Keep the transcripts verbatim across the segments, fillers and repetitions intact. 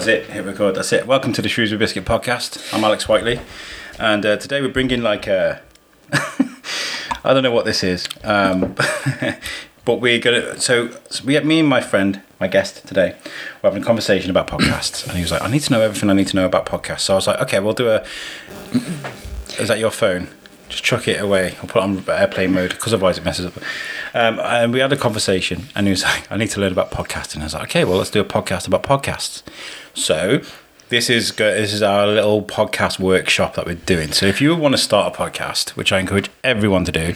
That's it, hit record, that's it. Welcome to the Shrewsbury Biscuit podcast. I'm Alex Whiteley, and uh, today we're bringing like a... I don't know what this is, um, but we're going to... So, so we, me and my friend, my guest today, we're having a conversation about podcasts, and he was like, I need to know everything I need to know about podcasts. So I was like, okay, we'll do a... Is that your phone? Just chuck it away. I'll put it on airplane mode because otherwise it messes up. Um, and we had a conversation and he was like, I need to learn about podcasting. I was like, okay, well, let's do a podcast about podcasts. So this is this is our little podcast workshop that we're doing. So if you want to start a podcast, which I encourage everyone to do,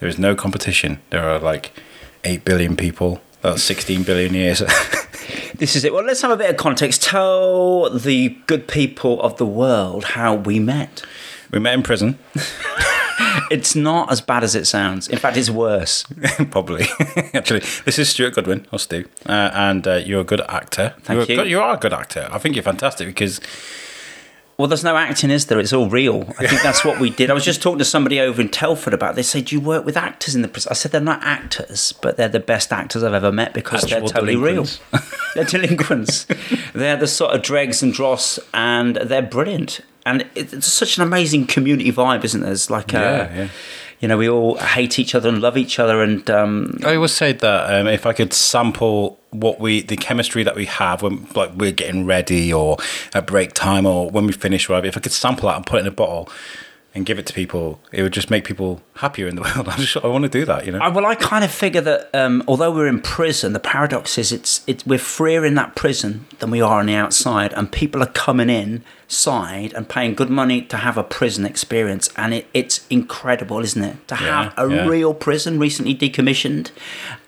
there is no competition. There are like eight billion people. That's sixteen billion years. This is it. Well, let's have a bit of context. Tell the good people of the world how we met. We met in prison. It's not as bad as it sounds. In fact, it's worse. Probably. Actually, this is Stuart Goodwin, or Stu, uh, and uh, you're a good actor. Thank you're you. A, you are a good actor. I think you're fantastic because... Well, there's no acting, is there? It's all real. I think that's what we did. I was just talking to somebody over in Telford about this. They say, do you work with actors in the prison? I said, they're not actors, but they're the best actors I've ever met because Actual they're totally real. They're delinquents. They're the sort of dregs and dross, and they're brilliant. And it's such an amazing community vibe, isn't there? It's like, yeah, a, yeah. you know, we all hate each other and love each other. And um, I always say that um, if I could sample what we, the chemistry that we have when like we're getting ready or at break time or when we finish, right? If I could sample that and put it in a bottle and give it to people, it would just make people happier in the world. I just, I want to do that, you know. I, well, I kind of figure that um, although we're in prison, the paradox is it's it, we're freer in that prison than we are on the outside, and people are coming inside and paying good money to have a prison experience, and it, it's incredible, isn't it? To have yeah, a yeah. real prison recently decommissioned,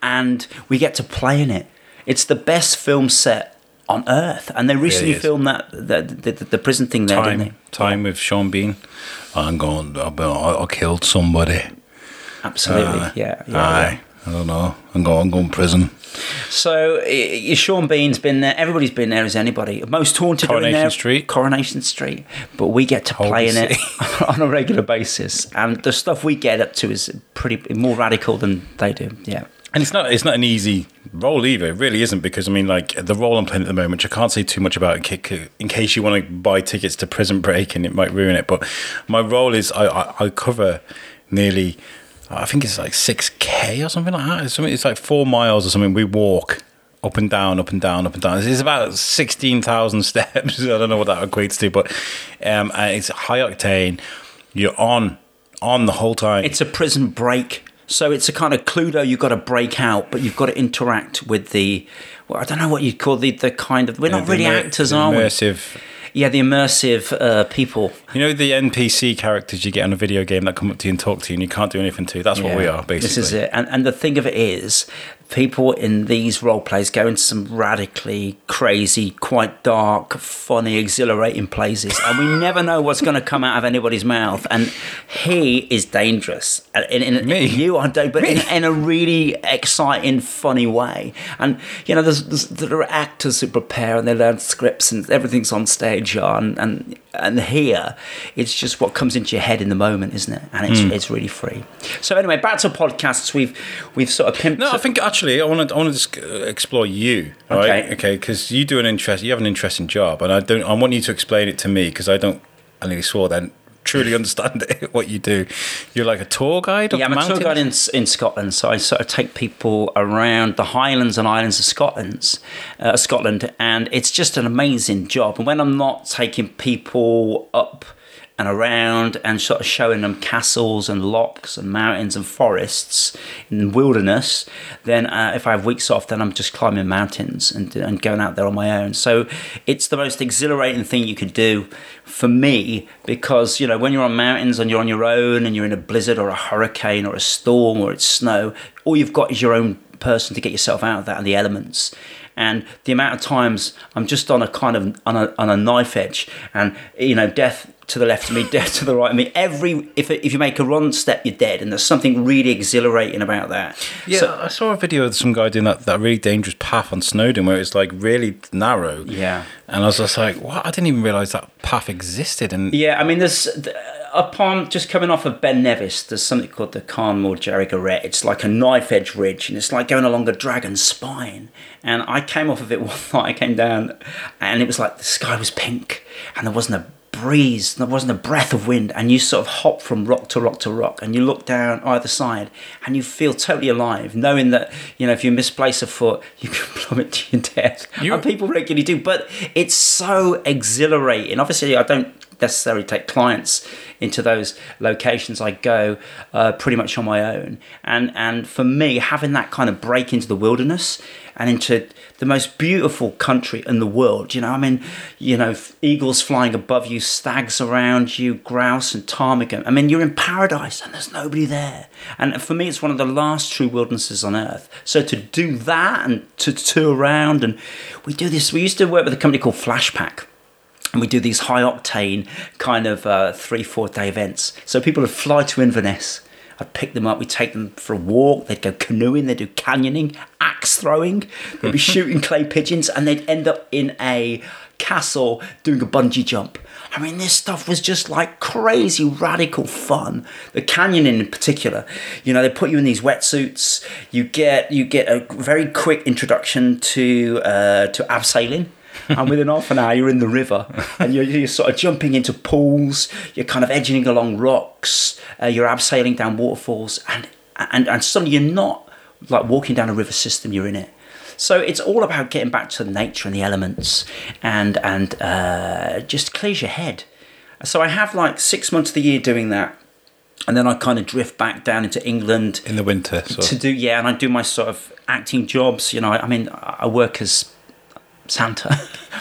and we get to play in it. It's the best film set on earth, and they recently filmed that the, the, the prison thing there, time, didn't they? Time with Sean Bean. I'm going. I, I, I killed somebody. Absolutely, uh, yeah, yeah. Aye, yeah. I don't know. I'm going. I'm going to prison. So uh, Sean Bean's been there. Everybody's been there. Is anybody most taunted? Coronation in there. Street. Coronation Street. But we get to Hold play in it on a regular basis, and the stuff we get up to is pretty more radical than they do. Yeah. And it's not it's not an easy role either. It really isn't because, I mean, like, the role I'm playing at the moment, which I can't say too much about in case, in case you want to buy tickets to Prison Break and it might ruin it. But my role is I, I, I cover nearly, I think it's like six K or something like that. It's, something, it's like four miles or something. We walk up and down, up and down, up and down. It's about sixteen thousand steps. I don't know what that equates to, but um, it's high octane. You're on, on the whole time. It's a Prison Break. So it's a kind of Cluedo. You've got to break out, but you've got to interact with the, well, I don't know what you'd call the, the kind of, we're yeah, not really immer- actors, are we? Immersive. Yeah, the immersive uh, people. You know the N P C characters you get on a video game that come up to you and talk to you and you can't do anything to? That's yeah, what we are, basically. This is it. And, and the thing of it is, people in these role plays go into some radically crazy, quite dark, funny, exhilarating places, and we never know what's going to come out of anybody's mouth. And he is dangerous. In, in, Me? In, you are dangerous, but in, in a really exciting, funny way. And, you know, there's, there's, there are actors who prepare and they learn scripts and everything's on stage. And, and, and here, it's just what comes into your head in the moment, isn't it? And it's mm. it's really free. So anyway, back to podcasts. We've, we've sort of pimped... No, I think... Actually, Actually, I want to I want to just explore you, right? Okay, okay, because you do an interest, you have an interesting job, and I don't. I want you to explain it to me because I don't. I nearly swore then. Truly understand it, what you do. You're like a tour guide. Yeah, I'm a tour guide in in Scotland, so I sort of take people around the Highlands and Islands of Scotland, uh, Scotland, and it's just an amazing job. And when I'm not taking people up and around and sort of showing them castles and lochs and mountains and forests and wilderness, then uh, if I have weeks off, then I'm just climbing mountains and, and going out there on my own. So it's the most exhilarating thing you could do for me because, you know, when you're on mountains and you're on your own and you're in a blizzard or a hurricane or a storm or it's snow, all you've got is your own person to get yourself out of that and the elements. And the amount of times I'm just on a kind of on a, on a knife edge and, you know, death to the left of me, death to the right of me. Every if if you make a wrong step, you're dead. And there's something really exhilarating about that. Yeah, so, I saw a video of some guy doing that, that really dangerous path on Snowdon where it's like really narrow. Yeah. And I was just like, what? I didn't even realise that path existed. And yeah, I mean, there's... The, upon just coming off of Ben Nevis, there's something called the Carn Mor Jaricaret. It's like a knife edge ridge, and it's like going along a dragon's spine. And I came off of it one night. I came down, and it was like the sky was pink, and there wasn't a breeze, there wasn't a breath of wind, and you sort of hop from rock to rock to rock, and you look down either side, and you feel totally alive, knowing that, you know, if you misplace a foot, you can plummet to your death. You... And people regularly do, but it's so exhilarating. Obviously, I don't necessarily take clients into those locations. I go uh, pretty much on my own, and and for me, having that kind of break into the wilderness and into the most beautiful country in the world, you know, I mean, you know, eagles flying above you, stags around you, grouse and ptarmigan. I mean, you're in paradise and there's nobody there. And for me, it's one of the last true wildernesses on earth. So to do that and to tour around, and we do this, we used to work with a company called Flashpack. And we do these high-octane kind of uh, three, four-day events. So people would fly to Inverness. I'd pick them up. We'd take them for a walk. They'd go canoeing. They'd do canyoning, axe throwing. They'd be shooting clay pigeons. And they'd end up in a castle doing a bungee jump. I mean, this stuff was just like crazy, radical fun. The canyoning in particular, you know, they put you in these wetsuits. You get you get a very quick introduction to uh, to abseiling. And within half an hour, you're in the river, and you're, you're sort of jumping into pools. You're kind of edging along rocks. Uh, you're abseiling down waterfalls, and and and suddenly you're not like walking down a river system. You're in it. So it's all about getting back to nature and the elements, and and uh, just clears your head. So I have like six months of the year doing that. And then I kind of drift back down into England in the winter so. to do yeah, and I do my sort of acting jobs. You know, I, I mean, I work as Santa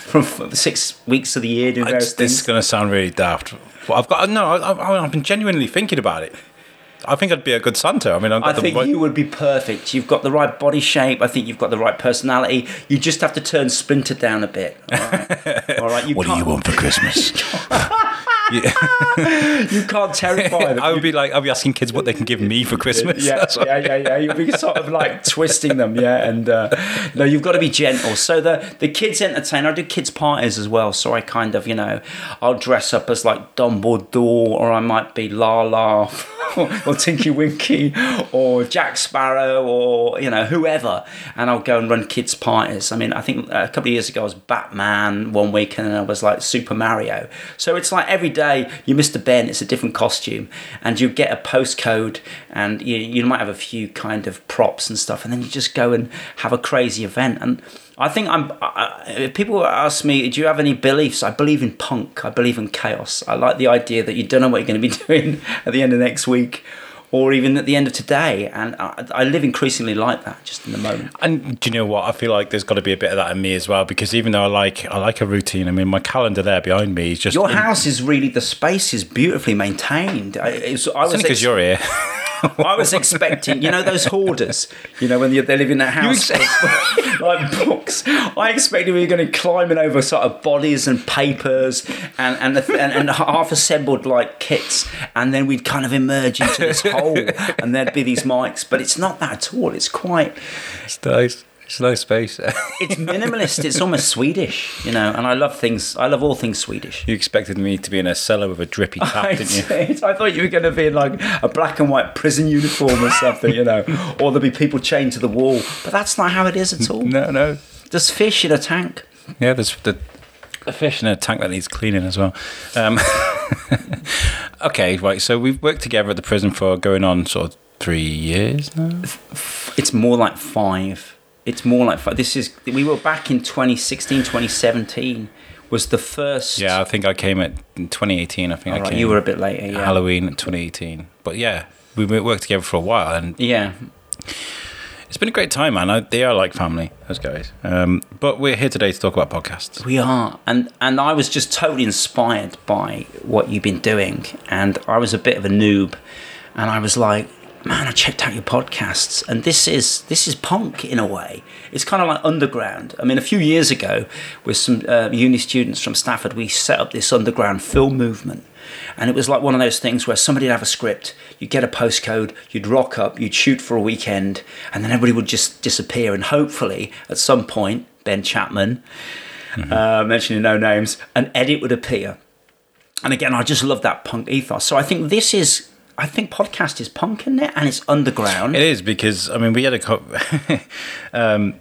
from six weeks of the year doing various things. This is going to sound really daft, but I've got no. I, I, I've been genuinely thinking about it. I think I'd be a good Santa. I mean, I've got I the think right... you would be perfect. You've got the right body shape. I think you've got the right personality. You just have to turn Splinter down a bit. All right. All right. You what can't... do you want for Christmas? Yeah. You can't terrify them. I would be like, I'd be asking kids what they can give me for Christmas. Yeah, yeah, yeah, yeah. You'd be sort of like twisting them, yeah. And uh, no, you've got to be gentle. So the the kids entertain. I do kids parties as well. So I kind of, you know, I'll dress up as like Dumbledore, or I might be La La, or, or Tinky Winky, or Jack Sparrow, or you know whoever. And I'll go and run kids parties. I mean, I think a couple of years ago I was Batman one weekend, and I was like Super Mario. So it's like every day. Day, you're Mister Ben, it's a different costume, and you get a postcode, and you you might have a few kind of props and stuff, and then you just go and have a crazy event. And I think I'm. I, if people ask me, do you have any beliefs? I believe in punk. I believe in chaos. I like the idea that you don't know what you're going to be doing at the end of next week, or even at the end of today. And I, I live increasingly like that, just in the moment. And do you know what? I feel like there's got to be a bit of that in me as well, because even though I like I like a routine, I mean, my calendar there behind me is just... Your in- house is really... The space is beautifully maintained. I, it's because ex- you're here. I was expecting, you know, those hoarders, you know, when they live in a house ex- like books. I expected we were going to climb in over sort of bodies and papers and and, the, and and half assembled like kits, and then we'd kind of emerge into this hole, and there'd be these mics. But it's not that at all. It's quite. It's nice. It's nice space. It's minimalist. It's almost Swedish, you know, and I love things. I love all things Swedish. You expected me to be in a cellar with a drippy tap, I didn't you? Did. I thought you were going to be in like a black and white prison uniform or something, you know, or there'd be people chained to the wall. But that's not how it is at all. No, no. There's fish in a tank. Yeah, there's the, the fish in a tank that needs cleaning as well. Um, okay, right. So we've worked together at the prison for going on sort of three years now. It's more like five. It's more like this is we were back in twenty sixteen, twenty seventeen was the first. Yeah, I think I came at in twenty eighteen. I think All I right, came. You were a bit later. Yeah. Halloween twenty eighteen, but yeah, we worked together for a while, and yeah, it's been a great time, man. I, they are like family, those guys. Um, but we're here today to talk about podcasts. We are, and and I was just totally inspired by what you've been doing, and I was a bit of a noob, and I was like, man, I checked out your podcasts, and this is this is punk in a way. It's kind of like underground. I mean, a few years ago, with some uh, uni students from Stafford, we set up this underground film movement, and it was like one of those things where somebody would have a script, you'd get a postcode, you'd rock up, you'd shoot for a weekend, and then everybody would just disappear, and hopefully, at some point, Ben Chapman, mm-hmm. uh, mentioning no names, an edit would appear. And again, I just love that punk ethos. So I think this is, I think podcast is punk, isn't it? And it's underground. It is, because, I mean, we had a... Co- um,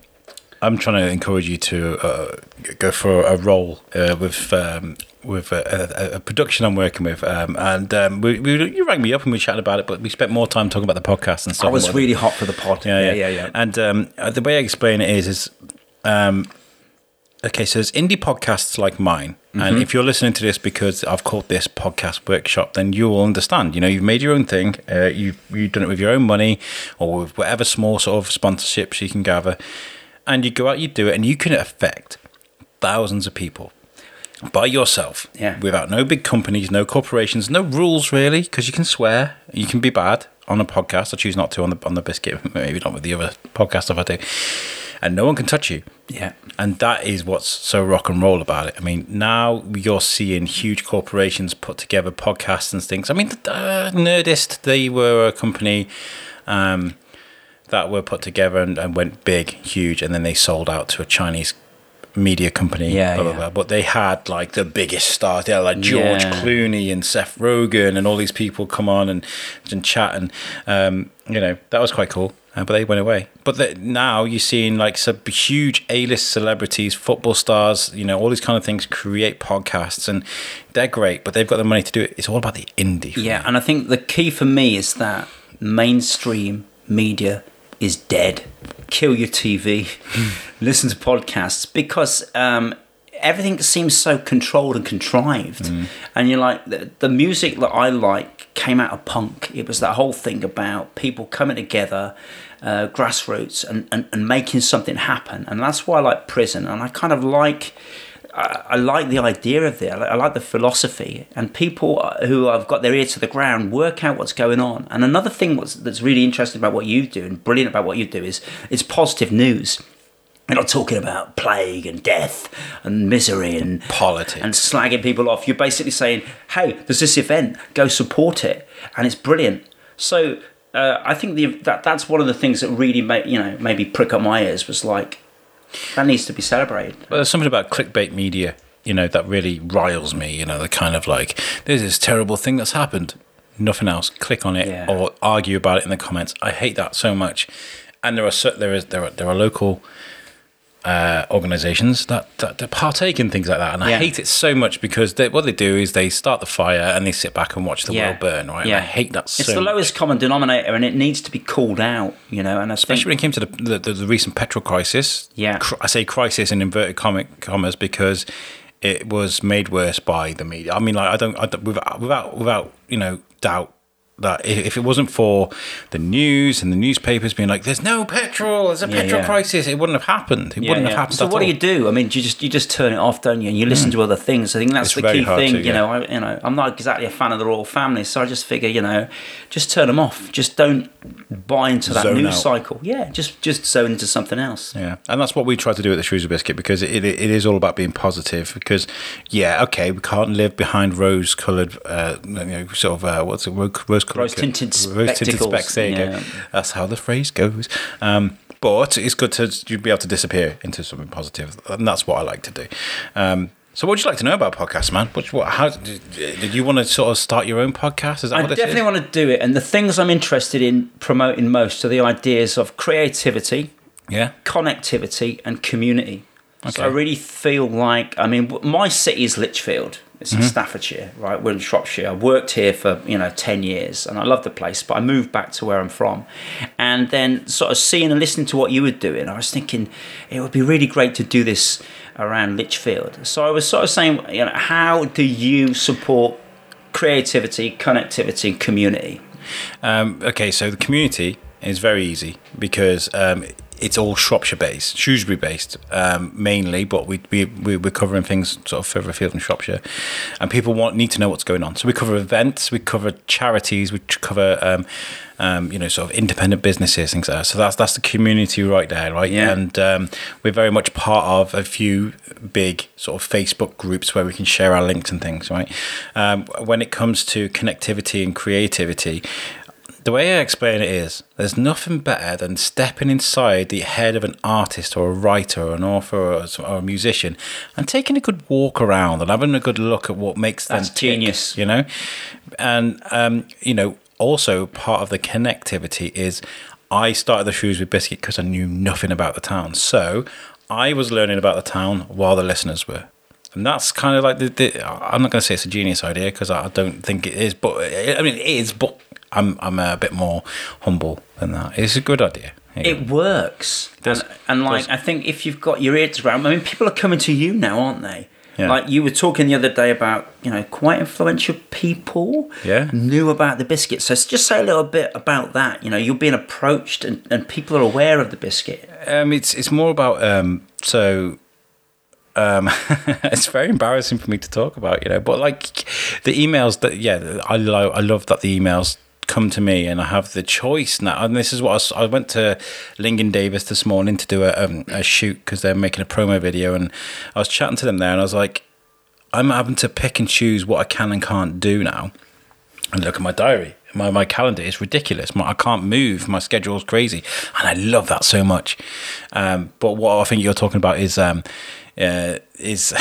I'm trying to encourage you to uh, go for a role uh, with... Um, with a, a, a production I'm working with, um, and um, we, we, you rang me up and we chatted about it, but we spent more time talking about the podcast and stuff. I was really hot for the pod. Yeah, yeah, yeah. yeah, yeah. And um, the way I explain it is, is um, okay, so there's indie podcasts like mine, mm-hmm. and if you're listening to this because I've called this podcast workshop, then you will understand. You know, you've made your own thing, uh, you've, you've done it with your own money or with whatever small sort of sponsorships you can gather, and you go out, you do it, and you can affect thousands of people. By yourself, yeah. Without no big companies, no corporations, no rules really, because you can swear, you can be bad on a podcast. I choose not to on the on the biscuit, maybe not with the other podcast stuff I do, and no one can touch you. Yeah, and that is what's so rock and roll about it. I mean, now you're seeing huge corporations put together podcasts and things. I mean, uh, Nerdist, they were a company. Um, that were put together and, and went big, huge, and then they sold out to a Chinese media company, yeah, blah, blah, yeah. Blah. But they had like the biggest stars. They had like George yeah. Clooney and Seth Rogen and all these people come on and, and chat, and um, you know, that was quite cool. Uh, but they went away. But the, now you're seeing like some huge A-list celebrities, football stars, you know, all these kind of things create podcasts, and they're great. But they've got the money to do it. It's all about the indie. Yeah, me. And I think the key for me is that mainstream media is dead. Kill your T V, listen to podcasts, because um, everything seems so controlled and contrived. Mm. And you're like, the, the music that I like came out of punk. It was that whole thing about people coming together, uh, grassroots, and, and, and making something happen. And that's why I like Prison. And I kind of like... I like the idea of it. I like the philosophy, and people who have got their ear to the ground work out what's going on. And another thing that's really interesting about what you do and brilliant about what you do is it's positive news. You're not talking about plague and death and misery and politics and slagging people off. You're basically saying, hey, there's this event, go support it. And it's brilliant. So uh, I think the, that that's one of the things that really made, you know, maybe prick up my ears, was like, that needs to be celebrated. Well, there's something about clickbait media, you know, that really riles me. You know, the kind of like, there's this terrible thing that's happened. Nothing else. Click on it yeah. or argue about it in the comments. I hate that so much. And there are there is there are there are local uh, organisations that, that that partake in things like that, and I yeah. hate it so much, because they, what they do is they start the fire and they sit back and watch the yeah. world burn. Right? Yeah. And I hate that. So it's the lowest much. common denominator, and it needs to be called out. You know, and I especially think, when it came to the the, the, the recent petrol crisis. Yeah, cr- I say crisis in inverted commas because it was made worse by the media. I mean, like I don't, I don't without without without you know doubt. That if it wasn't for the news and the newspapers being like, "There's no petrol, there's a yeah, petrol yeah. crisis," it wouldn't have happened. It yeah, wouldn't yeah. have happened. So at what all. do you do? I mean, do you just you just turn it off, don't you? And you listen mm. to other things. I think that's it's the key thing. To, yeah. You know, I, you know, I'm not exactly a fan of the royal family, so I just figure, you know, just turn them off. Just don't buy into that zone news out. cycle. Yeah, just just zone into something else. Yeah, and that's what we try to do at the Shrewsbury Biscuit, because it, it it is all about being positive. Because yeah, okay, we can't live behind rose-coloured, uh, you know, sort of uh, what's it, rose. Rose-tinted spectacles. Rose yeah. That's how the phrase goes. Um, but it's good to be able to disappear into something positive, and that's what I like to do. Um, so what would you like to know about podcasts, man? What, what, how, did you want to sort of start your own podcast? Is that I what definitely is? want to do it, and the things I'm interested in promoting most are the ideas of creativity, yeah, connectivity, and community. Okay. So I really feel like, I mean, my city is Lichfield. It's in mm-hmm. Staffordshire, right? We're in Shropshire. I worked here for, you know, ten years, and I love the place, but I moved back to where I'm from. And then sort of seeing and listening to what you were doing, I was thinking it would be really great to do this around Lichfield. So I was sort of saying, you know, how do you support creativity, connectivity, and community? Um, okay, so the community is very easy, because... Um, it's all Shropshire based, Shrewsbury based um, mainly, but we, we, we're covering things sort of further afield from Shropshire, and people want need to know what's going on. So we cover events, we cover charities, we cover um, um, you know, sort of independent businesses, things like that. So that's that's the community right there, right? Yeah. And um, we're very much part of a few big sort of Facebook groups where we can share our links and things, right? Um, when it comes to connectivity and creativity, The way I explain it is, there's nothing better than stepping inside the head of an artist or a writer or an author or a, or a musician and taking a good walk around and having a good look at what makes them That's genius. Tick, you know? And, um, you know, also part of the connectivity is I started the Shrewsbury Biscuit because I knew nothing about the town. So I was learning about the town while the listeners were. And that's kind of like the, the I'm not going to say it's a genius idea because I don't think it is, but I mean it is, but I'm I'm a bit more humble than that. It's a good idea. It go. works, does, and, and like does. I think if you've got your ear to ground, I mean people are coming to you now, aren't they? Yeah. Like you were talking the other day about, you know, quite influential people yeah. knew about the biscuit. So just say a little bit about that. You know, you're being approached, and, and people are aware of the biscuit. Um, it's it's more about um so. Um, it's very embarrassing for me to talk about, you know, but like the emails that, yeah, I love, I love that the emails come to me and I have the choice now. And this is what I, I went to Lingen Davis this morning to do a, um, a shoot because they're making a promo video, and I was chatting to them there and I was like, I'm having to pick and choose what I can and can't do now. And look at my diary. My my calendar is ridiculous. My, I can't move. My schedule's crazy. And I love that so much. Um, but what I think you're talking about is um, uh, is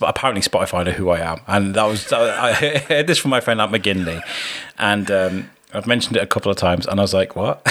apparently Spotify know who I am. And that was I heard this from my friend at McGinley. And um, I've mentioned it a couple of times. And I was like, what?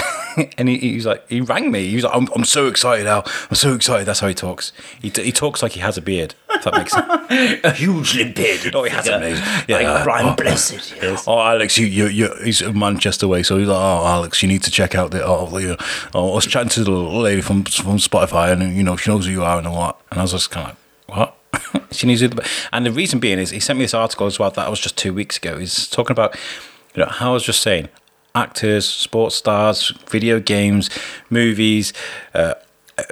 And he, he was like, he rang me. He was like, I'm, I'm so excited now. I'm so excited. That's how he talks. He he talks like he has a beard, if that makes sense. A hugely bearded. Oh, he has a beard. Yeah. Like Brian uh, Blessed. Oh, yes. Oh, Alex, you, you, you, he's a Manchester way. So he's like, oh, Alex, you need to check out the. Oh, you know. Oh, I was chatting to the lady from, from Spotify, and, you know, she knows who you are and what. And I was just kind of like, what? She needs to. And the reason being is he sent me this article as well that was just two weeks ago. He's talking about, you know, how I was just saying, actors, sports stars, video games, movies, uh,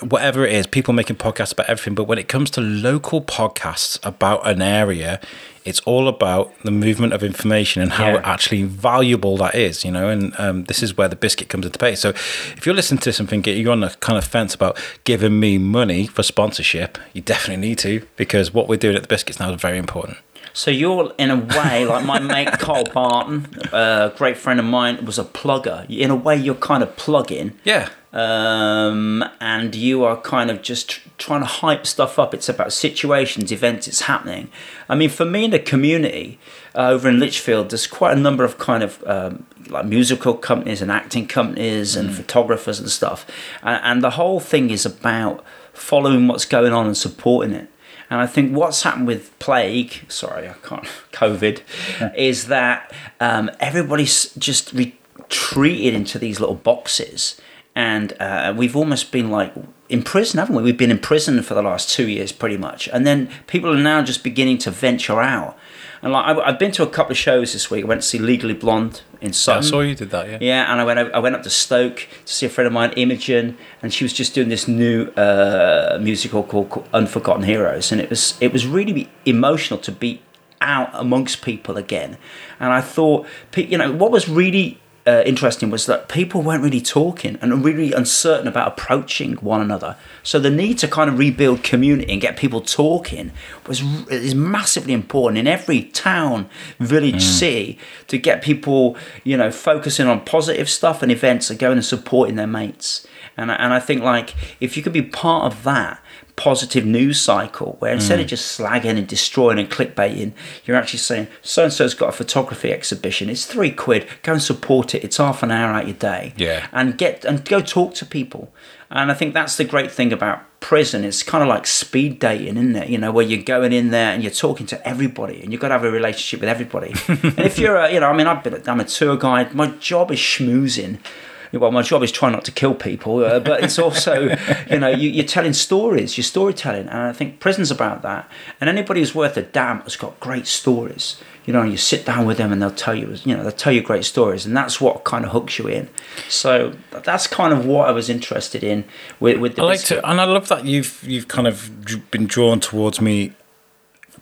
whatever it is, people making podcasts about everything. But when it comes to local podcasts about an area, it's all about the movement of information and how yeah. actually valuable that is, you know, and um, this is where the biscuit comes into play. So if you're listening to something, you're on a kind of fence about giving me money for sponsorship, you definitely need to, because what we're doing at the Biscuits now is very important. So you're, in a way, like my mate Cole Barton, a great friend of mine, was a plugger. In a way, you're kind of plugging. Yeah. Um, and you are kind of just trying to hype stuff up. It's about situations, events, it's happening. I mean, for me in the community, uh, over in Lichfield, there's quite a number of kind of um, like musical companies and acting companies and mm. photographers and stuff. And, and the whole thing is about following what's going on and supporting it. And I think what's happened with plague, sorry, I can't, COVID, yeah. is that um, everybody's just retreated into these little boxes. And uh, we've almost been like in prison, haven't we? We've been in prison for the last two years pretty much. And then people are now just beginning to venture out. And like I've been to a couple of shows this week. I went to see Legally Blonde in Sutton. Yeah, I saw you did that, yeah. Yeah, and I went I went up to Stoke to see a friend of mine, Imogen, and she was just doing this new uh, musical called Unforgotten Heroes, and it was it was really emotional to be out amongst people again. And I thought, you know, what was really uh, interesting was that people weren't really talking and really uncertain about approaching one another. So the need to kind of rebuild community and get people talking was is massively important in every town, village, mm. city, to get people, you know, focusing on positive stuff and events and going and supporting their mates. And and I think like if you could be part of that positive news cycle where instead mm. of just slagging and destroying and clickbaiting, you're actually saying so-and-so's got a photography exhibition, it's three quid, go and support it, it's half an hour out your day, yeah, and get and go talk to people. And I think that's the great thing about prison. It's kind of like speed dating, isn't it? You know, where you're going in there and you're talking to everybody, and you've got to have a relationship with everybody. And if you're a, you know, I mean, I've been a, I'm a tour guide, my job is schmoozing. Well, my job is trying not to kill people, uh, but it's also, you know, you, you're telling stories, you're storytelling. And I think prison's about that. And anybody who's worth a damn has got great stories. You know, and you sit down with them and they'll tell you, you know, they'll tell you great stories. And that's what kind of hooks you in. So that's kind of what I was interested in with, with the I like biscuit. To, and I love that you've you've kind of been drawn towards me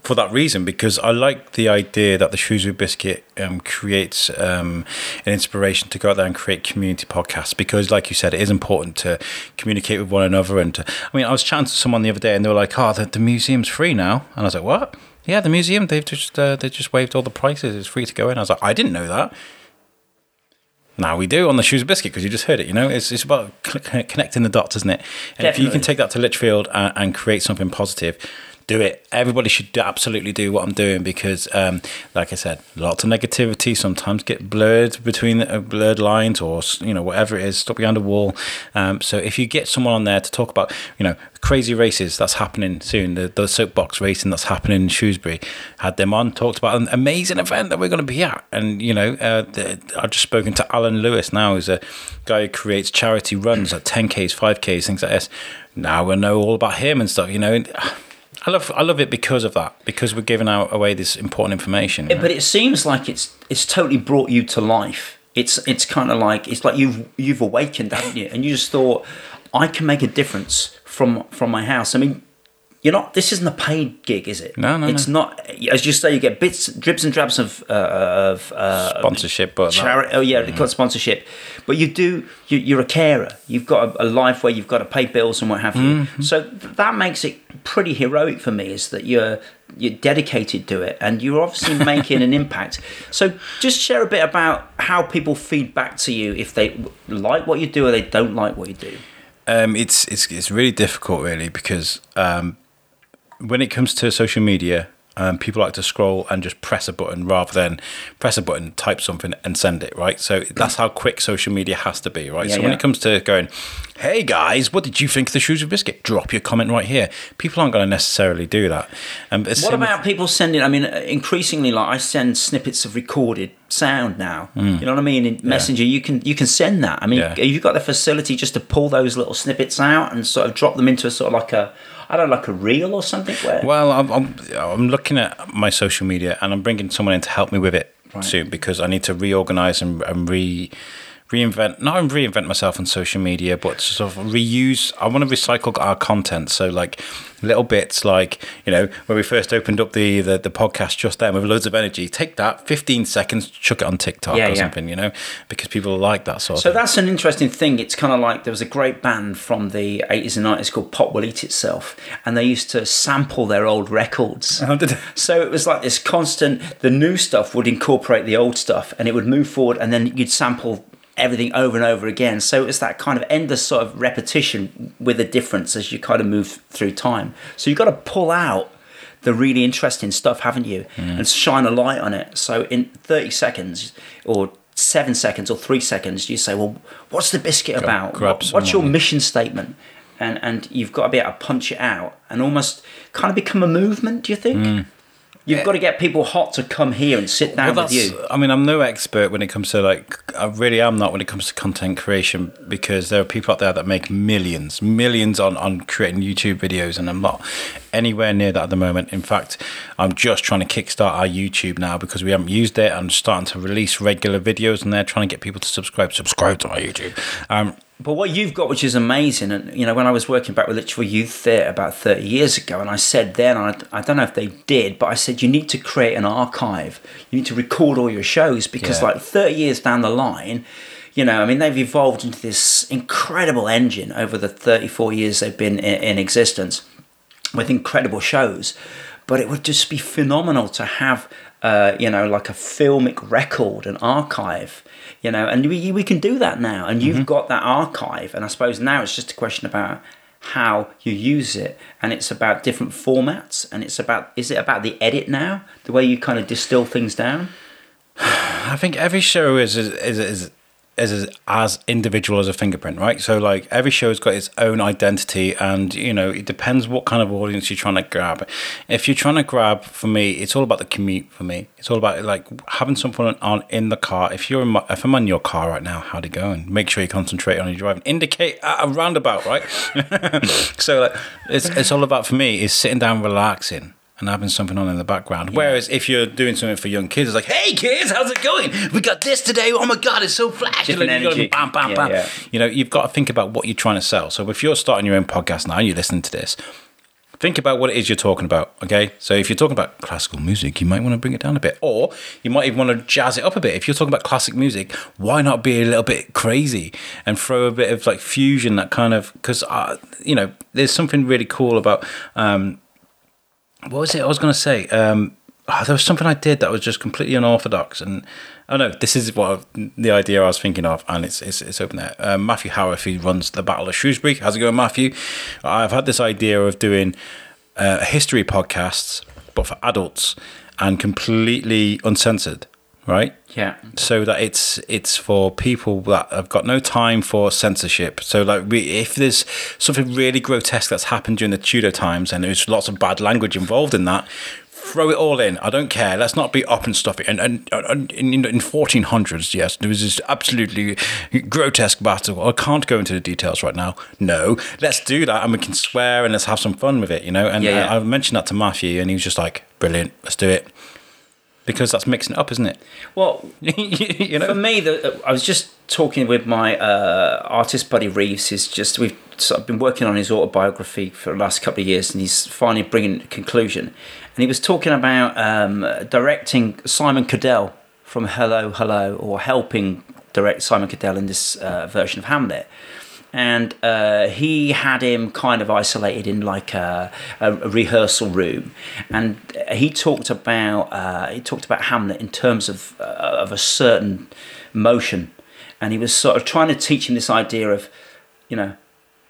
for that reason, because I like the idea that the Shrewsbury Biscuit um, creates um, an inspiration to go out there and create community podcasts, because like you said, it is important to communicate with one another. And to, I mean, I was chatting to someone the other day and they were like, oh, the, the museum's free now. And I was like, what? Yeah, the museum, they've just uh, they just waived all the prices. It's free to go in. I was like, I didn't know that. Now we do on the Shrewsbury Biscuit, because you just heard it, you know. It's it's about cl- connecting the dots, isn't it? And Definitely. If you can take that to Lichfield and, and create something positive, do it. Everybody should absolutely do what I'm doing, because, um, like I said, lots of negativity sometimes get blurred between uh, blurred lines, or, you know, whatever it is, stuck behind a wall. Um, so if you get someone on there to talk about, you know, crazy races that's happening soon, the, the soapbox racing that's happening in Shrewsbury, had them on, talked about an amazing event that we're going to be at. And, you know, uh, the, I've just spoken to Alan Lewis now, who's a guy who creates charity runs at ten Ks, five Ks, things like this. Now we know all about him and stuff, you know. And, I love I love it because of that, because we're giving out away this important information. You know? But it seems like it's it's totally brought you to life. It's it's kind of like, it's like you've you've awakened, haven't you? And you just thought, I can make a difference from from my house. I mean, you're not. This isn't a paid gig, is it? No, no, it's no. not. As you say, you get bits, drips and drabs of uh, of uh, sponsorship, but charity. Oh yeah, mm-hmm. They've got sponsorship, but you do. You, you're a carer. You've got a, a life where you've got to pay bills and what have you. Mm-hmm. So th- that makes it pretty heroic for me. Is that you're you're dedicated to it, and you're obviously making an impact. So just share a bit about how people feed back to you if they like what you do or they don't like what you do. Um, it's it's it's really difficult, really, because. Um, When it comes to social media, um, people like to scroll and just press a button rather than press a button, type something and send it, right? So that's how quick social media has to be, right? Yeah, so yeah. When it comes to going, hey guys, what did you think of the Shrewsbury Biscuit? Drop your comment right here. People aren't going to necessarily do that. Um, what about with- people sending, I mean, increasingly, like I send snippets of recorded sound now, mm. you know what I mean? In Messenger, yeah. you can you can send that. I mean, yeah. You've got the facility just to pull those little snippets out and sort of drop them into a sort of like a, I don't know, like a reel or something? Where? Well, I'm, I'm I'm looking at my social media and I'm bringing someone in to help me with it right. soon, because I need to reorganize and, and re reinvent, not reinvent myself on social media, but sort of reuse. I want to recycle our content. So like little bits like, you know, when we first opened up the, the, the podcast just then with loads of energy, take that fifteen seconds, chuck it on TikTok yeah, or yeah. something, you know, because people like that sort so of thing. So that's an interesting thing. It's kind of like there was a great band from the eighties and nineties called Pop Will Eat Itself, and they used to sample their old records. So it was like this constant, the new stuff would incorporate the old stuff and it would move forward, and then you'd sample everything over and over again. So it's that kind of endless sort of repetition with a difference as you kind of move through time. So you've got to pull out the really interesting stuff, haven't you? Mm. And shine a light on it. So in thirty seconds or seven seconds or three seconds, you say, well, what's the biscuit Go, about? What, what's your mission statement? And, and you've got to be able to punch it out and almost kind of become a movement, do you think? Mm. You've got to get people hot to come here and sit down well, with you. I mean, I'm no expert when it comes to, like, I really am not when it comes to content creation, because there are people out there that make millions, millions on, on creating YouTube videos, and I'm not anywhere near that at the moment. In fact, I'm just trying to kickstart our YouTube now because we haven't used it. I'm starting to release regular videos, and they're trying to get people to subscribe, subscribe to my YouTube. Um, But what you've got, which is amazing, and, you know, when I was working back with Literary Youth Theatre about thirty years ago, and I said then, and I, I don't know if they did, but I said, you need to create an archive. You need to record all your shows because, yeah. like, thirty years down the line, you know, I mean, they've evolved into this incredible engine over the thirty-four years they've been in, in existence with incredible shows. But it would just be phenomenal to have, uh, you know, like a filmic record, an archive. You know, and we we can do that now, and you've mm-hmm. got that archive, and I suppose now it's just a question about how you use it, and it's about different formats, and it's about, is it about the edit now, the way you kind of distill things down? I think every show is is is, is Is, is as individual as a fingerprint, right? So like every show's got its own identity, and you know, it depends what kind of audience you're trying to grab. If you're trying to grab, for me, it's all about the commute. For me, it's all about like having someone on in the car. If you're in my, if I'm in your car right now, how'd it go? And make sure you concentrate on your driving. Indicate at a roundabout, right? So like, it's it's all about, for me, is sitting down, relaxing, and having something on in the background. Yeah. Whereas if you're doing something for young kids, it's like, hey kids, how's it going? We got this today. Oh my God, it's so flash. Different like, energy. Bam, bam, yeah, bam. Yeah. You know, you've got to think about what you're trying to sell. So if you're starting your own podcast now and you're listening to this, think about what it is you're talking about, okay? So if you're talking about classical music, you might want to bring it down a bit, or you might even want to jazz it up a bit. If you're talking about classic music, why not be a little bit crazy and throw a bit of like fusion, that kind of, because, uh, you know, there's something really cool about... Um, What was it I was going to say? Um, oh, there was something I did that was just completely unorthodox, and I don't know, this is what the idea I was thinking of, and it's it's, it's open there. Um, Matthew Howarth, who runs the Battle of Shrewsbury, how's it going, Matthew? I've had this idea of doing uh, history podcasts, but for adults and completely uncensored, right? Yeah. So that it's it's for people that have got no time for censorship. So like, we, if there's something really grotesque that's happened during the Tudor times and there's lots of bad language involved in that, throw it all in. I don't care. Let's not be up and stuffy. And and, and in, in fourteen hundreds, yes, there was this absolutely grotesque battle. I can't go into the details right now. No, let's do that, and we can swear and let's have some fun with it, you know. And yeah, yeah. I, I mentioned that to Matthew, and he was just like, "Brilliant, let's do it," because that's mixing it up, isn't it? Well, you know, for me, the, I was just talking with my uh, artist buddy Reeves. Is just we've sort of been working on his autobiography for the last couple of years, and he's finally bringing a conclusion. And he was talking about um, directing Simon Cadell from Hello, Hello, or helping direct Simon Cadell in this uh, version of Hamlet. And uh, he had him kind of isolated in like a, a, a rehearsal room, and he talked about uh, he talked about Hamlet in terms of uh, of a certain motion, and he was sort of trying to teach him this idea of, you know,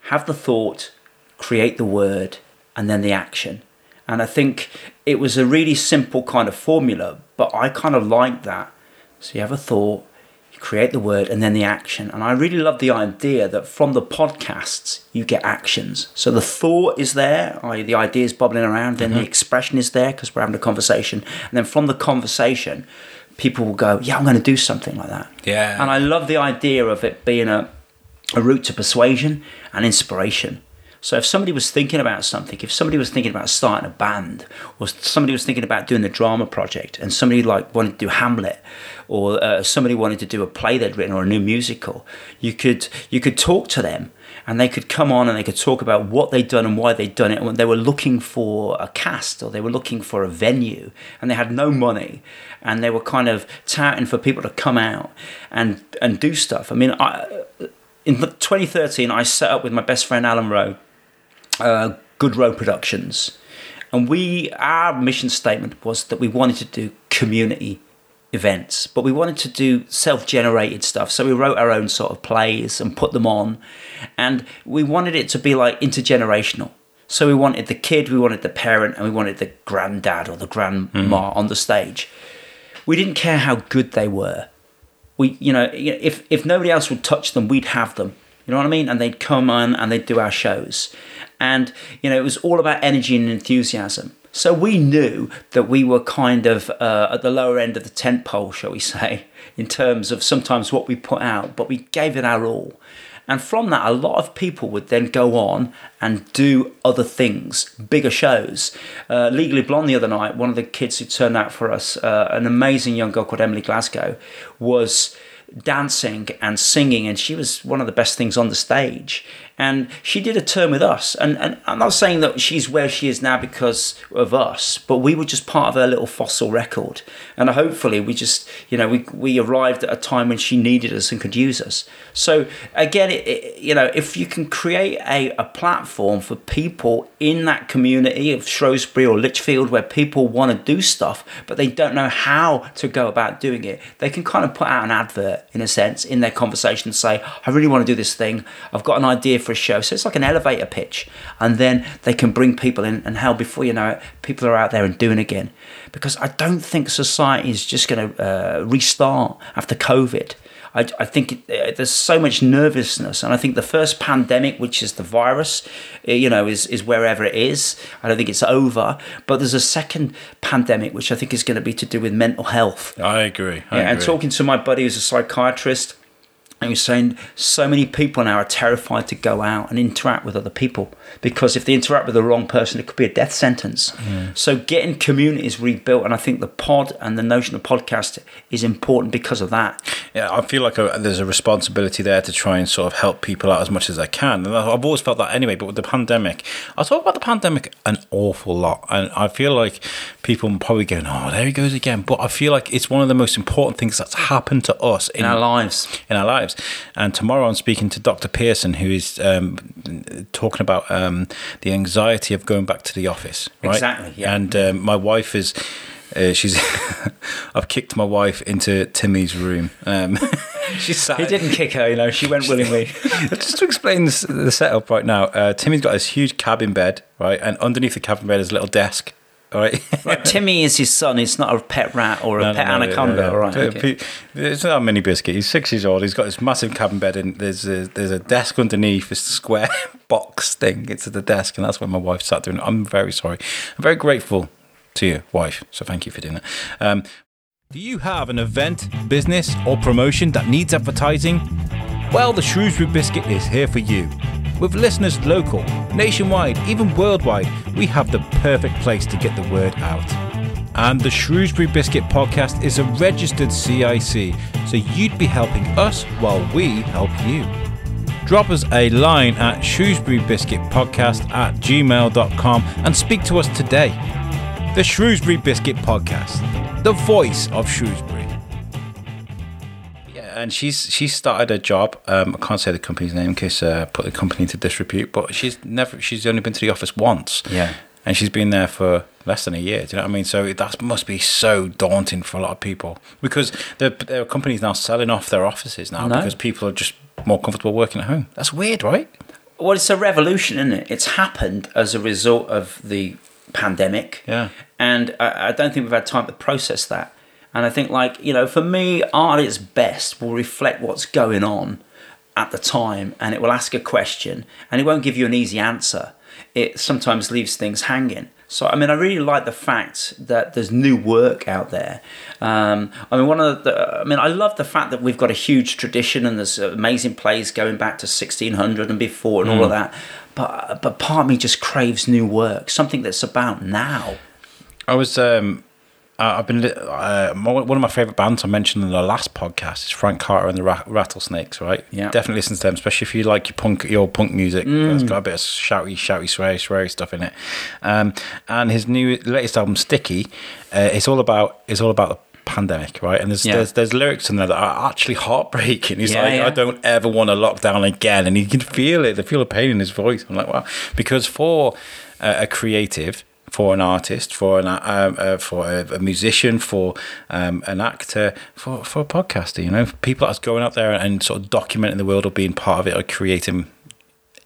have the thought, create the word, and then the action. And I think it was a really simple kind of formula, but I kind of like that. So you have a thought, you create the word, and then the action. And I really love the idea that from the podcasts, you get actions. So the thought is there, the idea is bubbling around, then mm-hmm. the expression is there because we're having a conversation. And then from the conversation, people will go, yeah, I'm going to do something like that. Yeah. And I love the idea of it being a, a route to persuasion and inspiration. So if somebody was thinking about something, if somebody was thinking about starting a band, or somebody was thinking about doing the drama project, and somebody like wanted to do Hamlet, or uh, somebody wanted to do a play they'd written or a new musical, you could you could talk to them, and they could come on and they could talk about what they'd done and why they'd done it. And they were looking for a cast, or they were looking for a venue, and they had no money, and they were kind of touting for people to come out and and do stuff. I mean, I, in twenty thirteen, I set up with my best friend Alan Rowe, Uh, Good Road Productions, and we our mission statement was that we wanted to do community events, but we wanted to do self-generated stuff. So we wrote our own sort of plays and put them on, and we wanted it to be like intergenerational. So we wanted the kid, we wanted the parent, and we wanted the granddad or the grandma mm. on the stage. We didn't care how good they were. We, you know, if if nobody else would touch them, we'd have them. You know what I mean? And they'd come on and they'd do our shows. And, you know, it was all about energy and enthusiasm. So we knew that we were kind of uh, at the lower end of the tent pole, shall we say, in terms of sometimes what we put out, but we gave it our all. And from that, a lot of people would then go on and do other things, bigger shows. Uh, Legally Blonde the other night, one of the kids who turned out for us, uh, an amazing young girl called Emily Glasgow, was dancing and singing, and she was one of the best things on the stage, and she did a turn with us, and, and I'm not saying that she's where she is now because of us, but we were just part of her little fossil record, and hopefully we just, you know, we we arrived at a time when she needed us and could use us. So again, it, it, you know, if you can create a, a platform for people in that community of Shrewsbury or Lichfield where people want to do stuff but they don't know how to go about doing it, they can kind of put out an advert in a sense in their conversation and say, I really want to do this thing, I've got an idea for a show. So it's like an elevator pitch, and then they can bring people in, and hell, before you know it, people are out there and doing again, because I don't think society is just going to uh, restart after COVID. I, I think it, it, there's so much nervousness, and I think the first pandemic, which is the virus, you know, is, is wherever it is. I don't think it's over, but there's a second pandemic, which I think is going to be to do with mental health. I agree. I yeah, agree. And talking to my buddy who's a psychiatrist, and he was saying so many people now are terrified to go out and interact with other people, because if they interact with the wrong person, it could be a death sentence. Mm. So getting communities rebuilt, and I think the pod and the notion of podcast is important because of that. Yeah, I feel like a, there's a responsibility there to try and sort of help people out as much as I can. And I've always felt that anyway, but with the pandemic, I talk about the pandemic an awful lot, and I feel like people are probably going, oh, there he goes again. But I feel like it's one of the most important things that's happened to us in, in our lives. In our lives. And tomorrow I'm speaking to Doctor Pearson, who is um, talking about um, the anxiety of going back to the office. Right? Exactly. Yeah. And um, my wife is Uh, she's I've kicked my wife into Timmy's room. Um, she sat He didn't kick her, you know, she went willingly. Just to explain this, the setup right now, uh, Timmy's got this huge cabin bed, right? And underneath the cabin bed is a little desk. All right. Right, Timmy is his son. It's not a pet rat or a no, pet no, no, anaconda. Yeah, yeah. All right, okay. It's not a mini biscuit. He's six years old. He's got this massive cabin bed, and there's a, there's a desk underneath. This square box thing. It's at the desk, and that's where my wife sat doing it. I'm very sorry. I'm very grateful to your wife. So thank you for doing that. Um, Do you have an event, business, or promotion that needs advertising? Well, the Shrewsbury Biscuit is here for you. With listeners local, nationwide, even worldwide, we have the perfect place to get the word out. And the Shrewsbury Biscuit podcast is a registered C I C, so you'd be helping us while we help you. Drop us a line at shrewsbury biscuit podcast at gmail dot com and speak to us today. The Shrewsbury Biscuit podcast, the voice of Shrewsbury. And she's she started a job. Um, I can't say the company's name in case uh, put the company into disrepute. But she's never. She's only been to the office once. Yeah, and she's been there for less than a year. Do you know what I mean? So that must be so daunting for a lot of people because the, the company's now selling off their offices now no. because people are just more comfortable working at home. That's weird, right? Well, it's a revolution, isn't it? It's happened as a result of the pandemic. Yeah, and I, I don't think we've had time to process that. And I think, like, you know, for me, art at its best will reflect what's going on at the time, and it will ask a question, and it won't give you an easy answer. It sometimes leaves things hanging. So, I mean, I really like the fact that there's new work out there. Um, I mean, one of the, I mean, I love the fact that we've got a huge tradition and there's amazing plays going back to sixteen hundred and before and mm. all of that. But, but part of me just craves new work, something that's about now. I was... Um Uh, I've been uh, one of my favourite bands I mentioned in the last podcast is Frank Carter and the Ra- Rattlesnakes, right? Yeah, definitely listen to them, especially if you like your punk, your punk music. Mm. It's got a bit of shouty, shouty, sweary, sweary stuff in it. Um, and his new latest album, Sticky, uh, it's all about it's all about the pandemic, right? And there's yeah. there's, there's lyrics in there that are actually heartbreaking. He's yeah, like, yeah. I don't ever want to lock down again, and you can feel it. They feel the pain in his voice. I'm like, wow, because for uh, a creative. For an artist, for an um, uh, for a, a musician, for um, an actor, for, for a podcaster, you know, people that's going out there and sort of documenting the world or being part of it or creating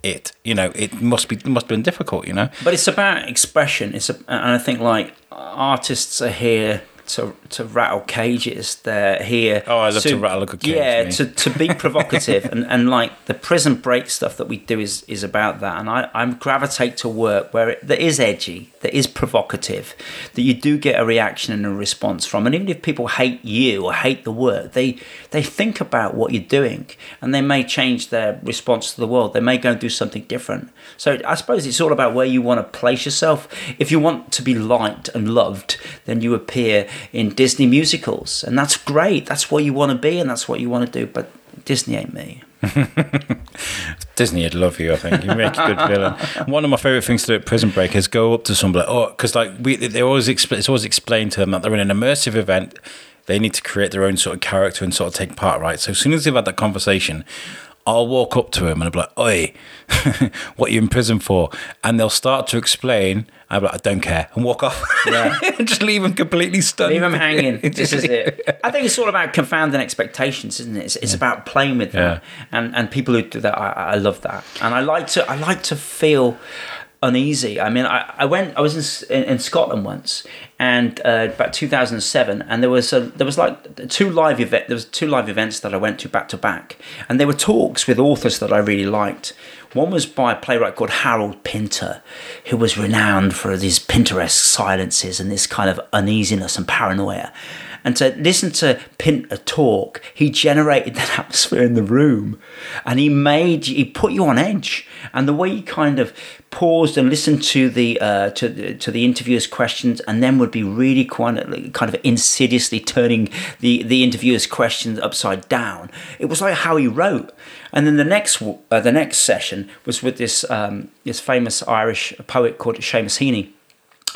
it, you know, it must be must have been difficult, you know. But it's about expression. It's a, and I think like artists are here to to rattle cages. They're here. Oh, I love to, to rattle a good cage. Yeah, to, to be provocative and, and like the prison break stuff that we do is, is about that. And I I gravitate to work where it, that is edgy, that is provocative, that you do get a reaction and a response from. And even if people hate you or hate the work, they they think about what you're doing and they may change their response to the world. They may go and do something different. So I suppose it's all about where you want to place yourself. If you want to be liked and loved, then you appear in Disney musicals, and that's great. That's what you want to be, and that's what you want to do. But Disney ain't me. Disney would love you, I think. You make a good villain. One of my favourite things to do at Prison Break is go up to somebody, oh, because like we, they always expl- it's always explained to them that they're in an immersive event. They need to create their own sort of character and sort of take part, right? So as soon as they've had that conversation, I'll walk up to him and I'll be like, oi, what are you in prison for? And they'll start to explain. I'll be like, I don't care. And walk off. Yeah. Just leave him completely stunned. Leave him hanging. This is it. I think it's all about confounding expectations, isn't it? It's, it's yeah. about playing with that. Yeah. And and people who do that, I, I love that. And I like to I like to feel uneasy. I mean, I, I went, I was in, in, in Scotland once, and uh, about two thousand seven, and there was a, there was like two live event. There was two live events that I went to back to back, and they were talks with authors that I really liked. One was by a playwright called Harold Pinter, who was renowned for these Pinterest silences and this kind of uneasiness and paranoia. And to listen to Pinter talk, he generated that atmosphere in the room, and he made he put you on edge. And the way he kind of paused and listened to the uh, to the, to the interviewer's questions, and then would be really quietly, kind of insidiously turning the the interviewer's questions upside down. It was like how he wrote. And then the next uh, the next session was with this um, this famous Irish poet called Seamus Heaney.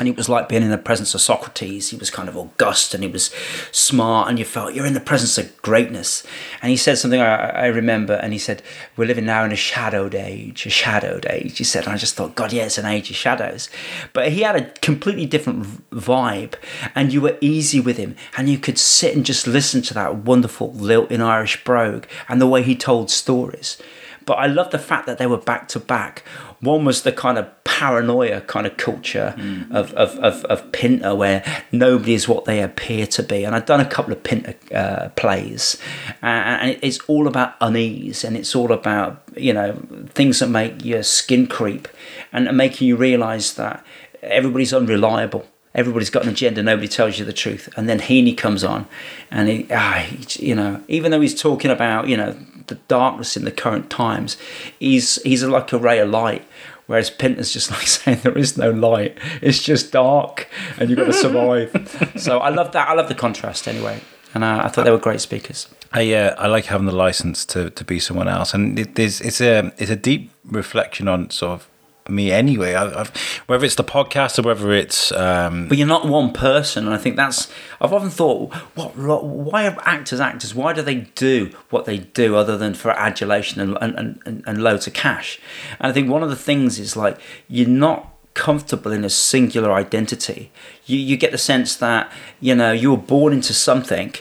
And it was like being in the presence of Socrates. He was kind of august and he was smart and you felt you're in the presence of greatness. And he said something I, I remember, and he said, we're living now in a shadowed age, a shadowed age. He said, and I just thought, God, yeah, it's an age of shadows. But he had a completely different vibe and you were easy with him and you could sit and just listen to that wonderful lilting Irish brogue and the way he told stories. But I love the fact that they were back to back. One was the kind of paranoia kind of culture mm. of, of, of, of Pinter, where nobody is what they appear to be. And I've done a couple of Pinter uh, plays, and it's all about unease, and it's all about, you know, things that make your skin creep and making you realise that everybody's unreliable. Everybody's got an agenda. Nobody tells you the truth. And then Heaney comes on, and he, ah, he, you know, even though he's talking about, you know, the darkness in the current times, he's he's like a ray of light. Whereas Pinter's just like saying there is no light. It's just dark, and you've got to survive. So I love that. I love the contrast anyway. And I, I thought they were great speakers. I uh, I like having the license to to be someone else, and it, there's it's a it's a deep reflection on sort of. Me anyway, I, I've, whether it's the podcast or whether it's um but you're not one person. And I think that's, I've often thought, what, what why are actors actors why do they do what they do other than for adulation and, and, and, and loads of cash? And I think one of the things is, like, you're not comfortable in a singular identity. You you get the sense that, you know, you were born into something,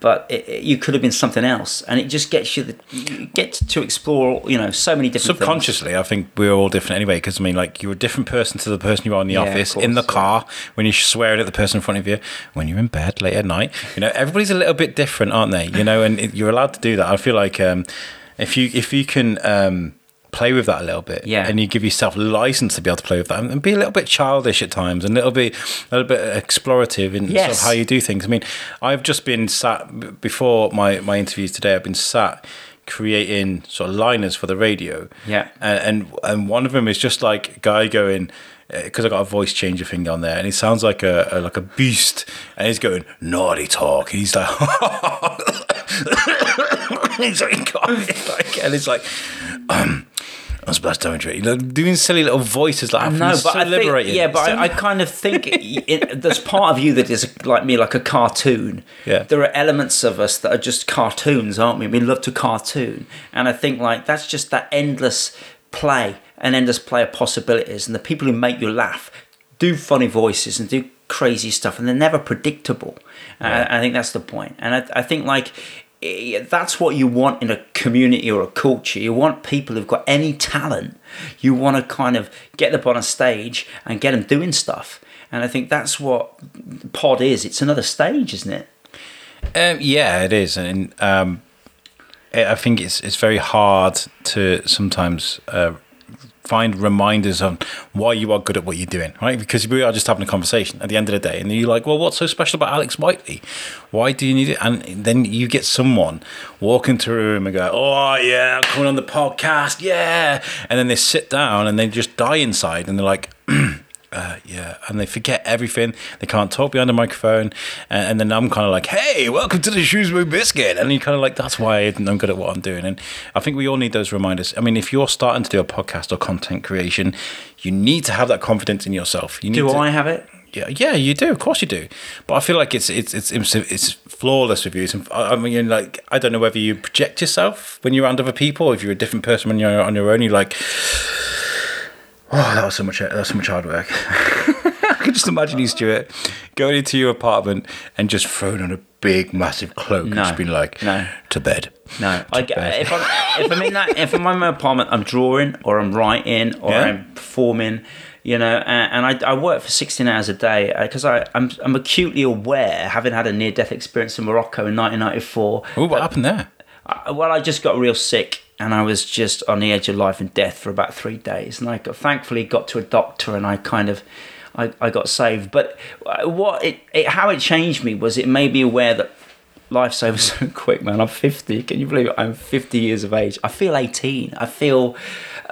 but it, it, you could have been something else, and it just gets you, the, you get to explore, you know, so many different subconsciously things. I think we're all different anyway, because I mean, like, you're a different person to the person you are in the yeah, office, of course, in the yeah. car, when you're swearing at the person in front of you, when you're in bed late at night, you know, everybody's a little bit different, aren't they, you know? And it, you're allowed to do that. I feel like um, if you if you can um, play with that a little bit, yeah, and you give yourself license to be able to play with that and be a little bit childish at times and a little bit a little bit explorative in yes. sort of how you do things. I mean, I've just been sat before my my interviews today, I've been sat creating sort of liners for the radio, yeah, and and, and one of them is just like a guy going, because I got a voice changer thing on there, and he sounds like a, a like a beast, and he's going naughty talk, and he's like, he's like, and it's like, um, I was blessed, don't you? Know, doing silly little voices like that. No, but so I liberating. Think, yeah, but I, I kind of think it, it, there's part of you that is like me, like a cartoon. Yeah, there are elements of us that are just cartoons, aren't we? We love to cartoon, and I think, like, that's just that endless play. An endless play of possibilities, and the people who make you laugh do funny voices and do crazy stuff, and they're never predictable. Yeah. I, I think that's the point. And I, I think, like, that's what you want in a community or a culture. You want people who've got any talent. You want to kind of get them on a stage and get them doing stuff. And I think that's what Pod is. It's another stage, isn't it? Um, yeah, it is. And um, I think it's it's very hard to sometimes. Uh, find reminders on why you are good at what you're doing, right? Because we are just having a conversation at the end of the day, and you're like, well, what's so special about Alex Whiteley? Why do you need it? And then you get someone walk into a room and go, oh yeah, I'm coming on the podcast, yeah, and then they sit down and they just die inside, and they're like, Uh, yeah, and they forget everything. They can't talk behind a microphone, and, and then I'm kind of like, "Hey, welcome to the Shrewsbury Biscuit," and you're kind of like, "That's why I'm good at what I'm doing." And I think we all need those reminders. I mean, if you're starting to do a podcast or content creation, you need to have that confidence in yourself. You need do to, I have it? Yeah, yeah, you do. Of course, you do. But I feel like it's it's it's it's, it's flawless with you. It's, I mean, like, I don't know whether you project yourself when you're around other people, if you're a different person when you're on your own. You're like. Oh, that was so much. That was so much hard work. I can just imagine you, Stuart, going into your apartment and just throwing on a big, massive cloak no, and just being like, "No, to bed." No, to I, bed. If, I'm, if I'm in that, if I'm in my apartment, I'm drawing or I'm writing or yeah. I'm performing. You know, and, and I, I work for sixteen hours a day because I, I'm, I'm acutely aware, having had a near-death experience in Morocco in nineteen ninety-four. Oh, what happened there? I, well, I just got real sick. And I was just on the edge of life and death for about three days. And I got, thankfully got to a doctor, and I kind of, I, I got saved. But what it, it, how it changed me was it made me aware that life's over so quick, man. I'm fifty. Can you believe it? I'm fifty years of age. I feel eighteen. I feel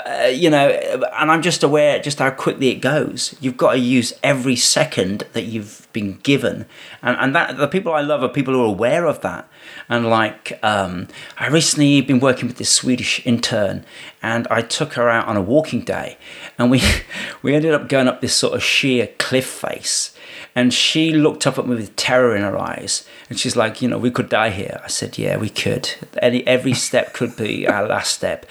uh, you know, and I'm just aware just how quickly it goes. You've got to use every second that you've been given, and and that the people I love are people who are aware of that. And like, um, I recently been working with this Swedish intern, and I took her out on a walking day, and we we ended up going up this sort of sheer cliff face, and she looked up at me with terror in her eyes, and she's like, you know, we could die here. I said, yeah, we could. Any every step could be our last step.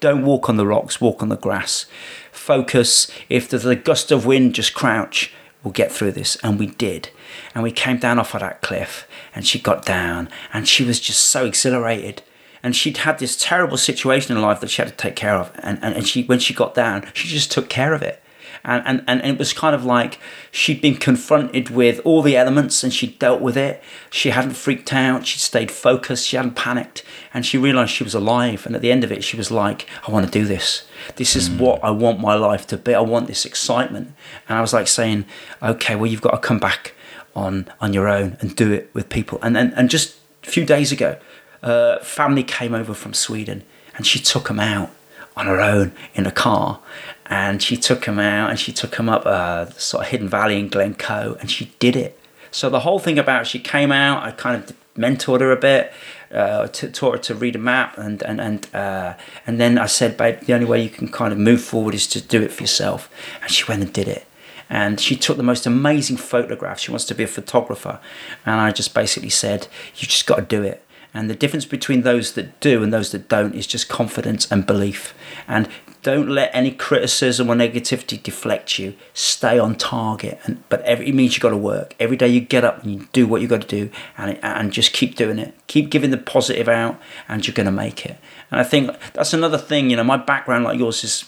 Don't walk on the rocks. Walk on the grass. Focus. If there's a gust of wind, just crouch. We'll get through this. And we did. And we came down off of that cliff, and she got down, and she was just so exhilarated. And she'd had this terrible situation in life that she had to take care of. And, and, and she, when she got down, she just took care of it. And, and, and it was kind of like she'd been confronted with all the elements, and she dealt with it. She hadn't freaked out. She stayed focused. She hadn't panicked. And she realised she was alive. And at the end of it, she was like, I want to do this. This is mm. what I want my life to be. I want this excitement. And I was like saying, okay, well, you've got to come back on, on your own and do it with people. And, and, and just a few days ago, uh, family came over from Sweden, and she took them out on her own in a car. And she took him out, and she took him up a sort of hidden valley in Glencoe, and she did it. So the whole thing about she came out, I kind of mentored her a bit, uh, t- taught her to read a map, and and and uh, and then I said, babe, the only way you can kind of move forward is to do it for yourself. And she went and did it. And she took the most amazing photograph. She wants to be a photographer. And I just basically said, you just got to do it. And the difference between those that do and those that don't is just confidence and belief. And don't let any criticism or negativity deflect you. Stay on target. And, but every, it means you've got to work. Every day you get up and you do what you've got to do, and, and just keep doing it. Keep giving the positive out, and you're going to make it. And I think that's another thing. You know, my background like yours is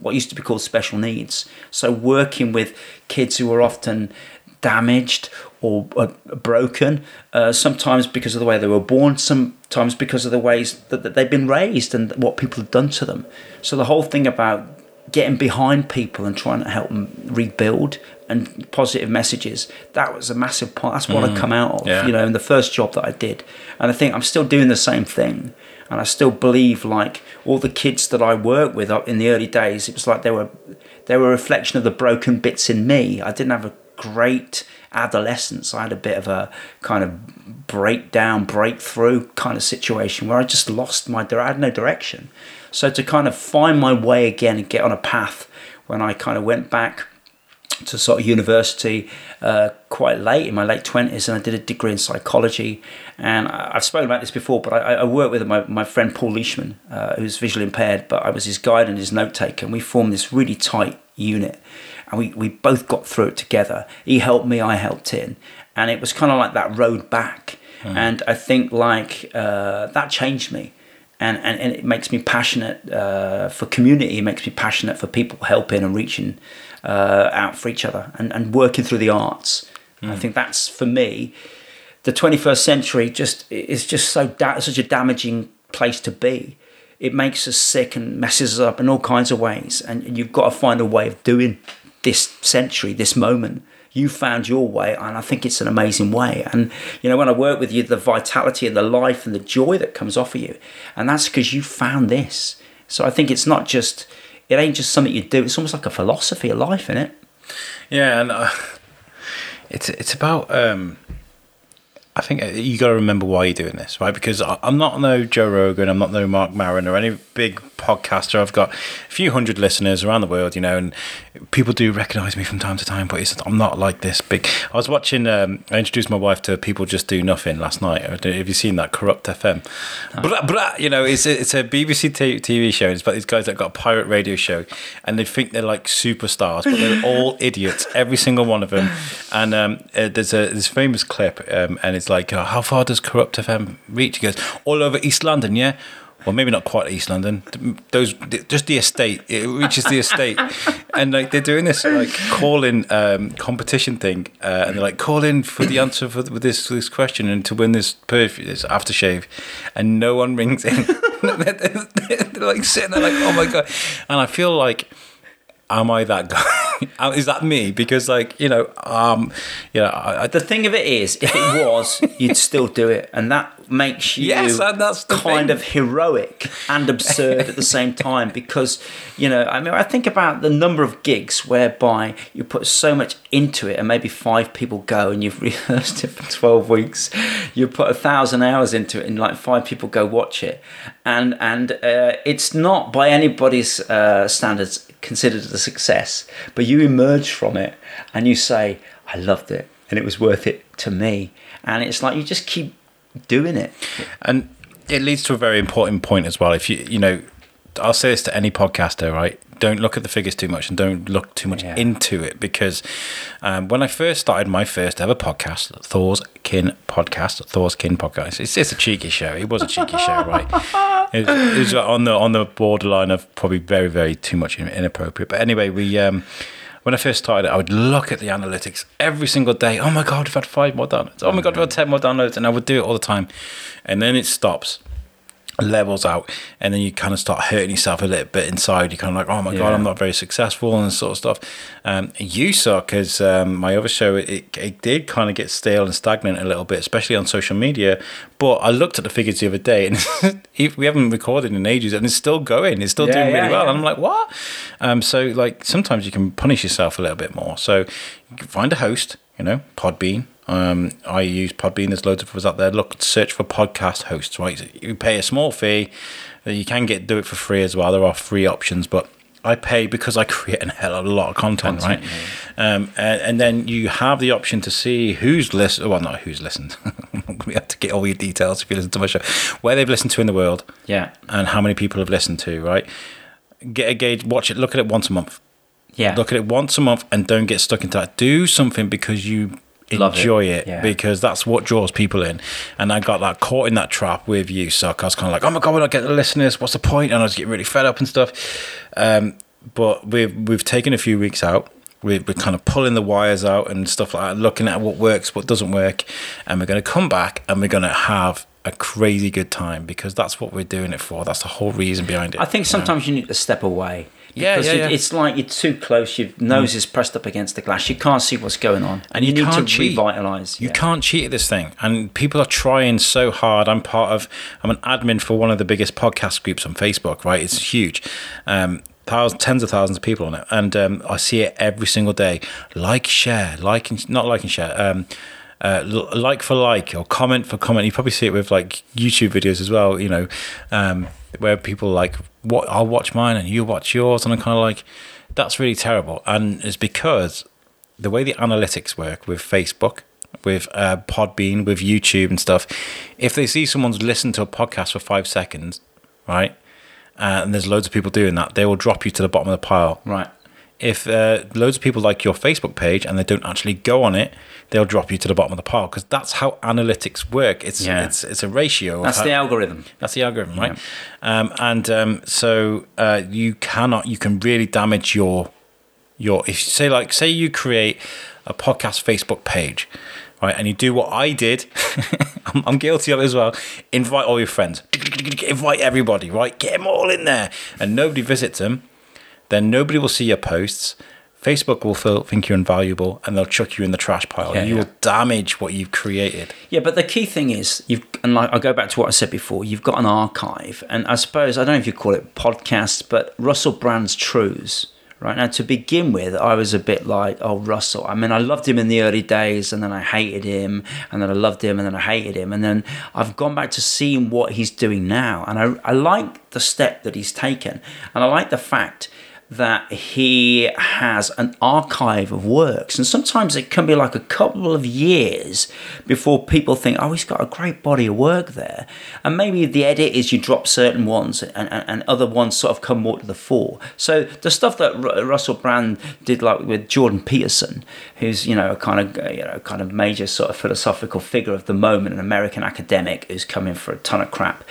what used to be called special needs. So working with kids who are often damaged or uh, broken, uh, sometimes because of the way they were born, sometimes because of the ways that, that they've been raised and what people have done to them. So the whole thing about getting behind people and trying to help them rebuild and positive messages, that was a massive part. That's what mm, I come out of, yeah. you know, in the first job that I did. And I think I'm still doing the same thing. And I still believe, like, all the kids that I worked with in the early days, it was like they were, they were a reflection of the broken bits in me. I didn't have a great adolescence. I had a bit of a kind of breakdown, breakthrough kind of situation where I just lost my, I had no direction. So to kind of find my way again and get on a path when I kind of went back to sort of university uh, quite late in my late twenties, and I did a degree in psychology. And I've spoken about this before, but I, I worked with my, my friend Paul Leishman, uh, who's visually impaired, but I was his guide and his note taker, and we formed this really tight unit. And we, we both got through it together. He helped me, I helped him. And it was kind of like that road back. Mm. And I think like uh, that changed me. And, and, and it makes me passionate uh, for community. It makes me passionate for people helping and reaching uh, out for each other and, and working through the arts. Mm. I think that's, for me, the twenty-first century just is just so da- such a damaging place to be. It makes us sick and messes us up in all kinds of ways. And you've got to find a way of doing this century, this moment. You found your way, and I think it's an amazing way. And you know, when I work with you, the vitality and the life and the joy that comes off of you, and that's because you found this. So I think it's not just, it ain't just something you do, it's almost like a philosophy of life, isn't it? Yeah. And uh, it's it's about um I think you got to remember why you're doing this, right? Because I'm not no Joe Rogan, I'm not no Mark Maron or any big podcaster. I've got a few hundred listeners around the world, you know, and people do recognise me from time to time, but it's, I'm not like this big. I was watching, um, I introduced my wife to People Just Do Nothing last night. Have you seen that? Corrupt F M. No. Blah, blah, you know, it's, it's a B B C T V show. It's about these guys that got a pirate radio show, and they think they're like superstars, but they're all idiots, every single one of them. And um, uh, there's a this famous clip, um, and it's like, oh, how far does Corrupt F M reach? He goes, all over East London, yeah? Well, maybe not quite East London. Those, just the estate. It reaches the estate. And like they're doing this like call-in um, competition thing. Uh, and they're like, call in for the answer for this this question and to win this perfume, this aftershave. And no one rings in. they're, they're, they're like sitting there like, oh my God. And I feel like, am I that guy? Is that me? Because, like, you know, um, you know, I, I, the thing of it is, if it was, you'd still do it, and that makes you yes, and that's kind thing. of heroic and absurd at the same time. Because, you know, I mean, I think about the number of gigs whereby you put so much into it, and maybe five people go, and you've rehearsed it for twelve weeks. You put a thousand hours into it, and like five people go watch it, and and uh, it's not by anybody's uh, standards considered a success, but you emerge from it and you say, I loved it and it was worth it to me. And it's like you just keep doing it. And it leads to a very important point as well. If you, you know, I'll say this to any podcaster, right? Don't look at the figures too much and don't look too much yeah. into it, because um, when I first started my first ever podcast, Thor's Kin podcast, Thor's Kin podcast, it's, it's a cheeky show. It was a cheeky show, right? It, it was on the on the borderline of probably very, very too much inappropriate. But anyway, we um, when I first started it, I would look at the analytics every single day. Oh my God, we've had five more downloads. Oh my God, we've had ten more downloads. And I would do it all the time. And then it stops. Levels out, and then you kind of start hurting yourself a little bit inside. You're kind of like, oh my yeah. God, I'm not very successful and sort of stuff. Um, you suck, because um, my other show, it, it did kind of get stale and stagnant a little bit, especially on social media. But I looked at the figures the other day, and we haven't recorded in ages, and it's still going. It's still yeah, doing really yeah, well. Yeah. And I'm like, what? Um, so like sometimes you can punish yourself a little bit more. So you can find a host, you know, Podbean. Um, I use Podbean. There's loads of us out there. Look, search for podcast hosts, right? You pay a small fee. You can get do it for free as well. There are free options, but I pay because I create a hell of a lot of content, content right? Yeah. Um, and, and then you have the option to see who's listened. Well, not who's listened. We have to get all your details if you listen to my show. Where they've listened to in the world. Yeah. And how many people have listened to, right? Get a gauge, watch it, look at it once a month. Yeah. Look at it once a month and don't get stuck into that. Do something because you... enjoy it, it yeah. because that's what draws people in. And I got like caught in that trap with You Suck. I was kind of like, oh my God, we don't get the listeners, what's the point? And I was getting really fed up and stuff. Um, but we've we've taken a few weeks out. We're, we're kind of pulling the wires out and stuff like that, looking at what works, what doesn't work, and we're going to come back and we're going to have a crazy good time, because that's what we're doing it for. That's the whole reason behind it. I think sometimes you, know? you need to step away. Because yeah, yeah, yeah. it's like you're too close. Your nose is pressed up against the glass. You can't see what's going on, and you, you need to cheat. revitalise. You yeah. can't cheat at this thing, and people are trying so hard. I'm part of. I'm an admin for one of the biggest podcast groups on Facebook. Right, it's huge. Um, Thousands, tens of thousands of people on it, and um, I see it every single day. Like, share, like, and, not like and share. Um, Uh, like for like, or comment for comment. You probably see it with like YouTube videos as well, you know, um, where people like, what I'll watch mine and you watch yours, and I'm kind of like, that's really terrible. And it's because the way the analytics work with Facebook, with uh, Podbean, with YouTube and stuff, if they see someone's listened to a podcast for five seconds, right, uh, and there's loads of people doing that, they will drop you to the bottom of the pile, right. If uh, loads of people like your Facebook page and they don't actually go on it, they'll drop you to the bottom of the pile, because that's how analytics work. It's yeah. it's it's a ratio. That's how, the algorithm. That's the algorithm, right? Yeah. Um, and um, so uh, you cannot, you can really damage your your. If you say like, say you create a podcast Facebook page, right, and you do what I did. I'm, I'm guilty of it as well. Invite all your friends. Invite everybody, right? Get them all in there, and nobody visits them. Then nobody will see your posts. Facebook will feel, think you're invaluable, and they'll chuck you in the trash pile. Yeah, you yeah. will damage what you've created. Yeah, but the key thing is, you've, and like, I go back to what I said before, you've got an archive. And I suppose, I don't know if you call it podcasts, but Russell Brand's Trues. Right now, to begin with, I was a bit like, oh, Russell. I mean, I loved him in the early days, and then I hated him, and then I loved him, and then I hated him. And then I've gone back to seeing what he's doing now. And I, I like the step that he's taken. And I like the fact that he has an archive of works, and sometimes it can be like a couple of years before people think, oh, he's got a great body of work there. And maybe the edit is you drop certain ones, and, and, and other ones sort of come more to the fore. So the stuff that R- Russell Brand did, like with Jordan Peterson, who's, you know, a kind of, you know, kind of major sort of philosophical figure of the moment, an American academic who's coming for a ton of crap,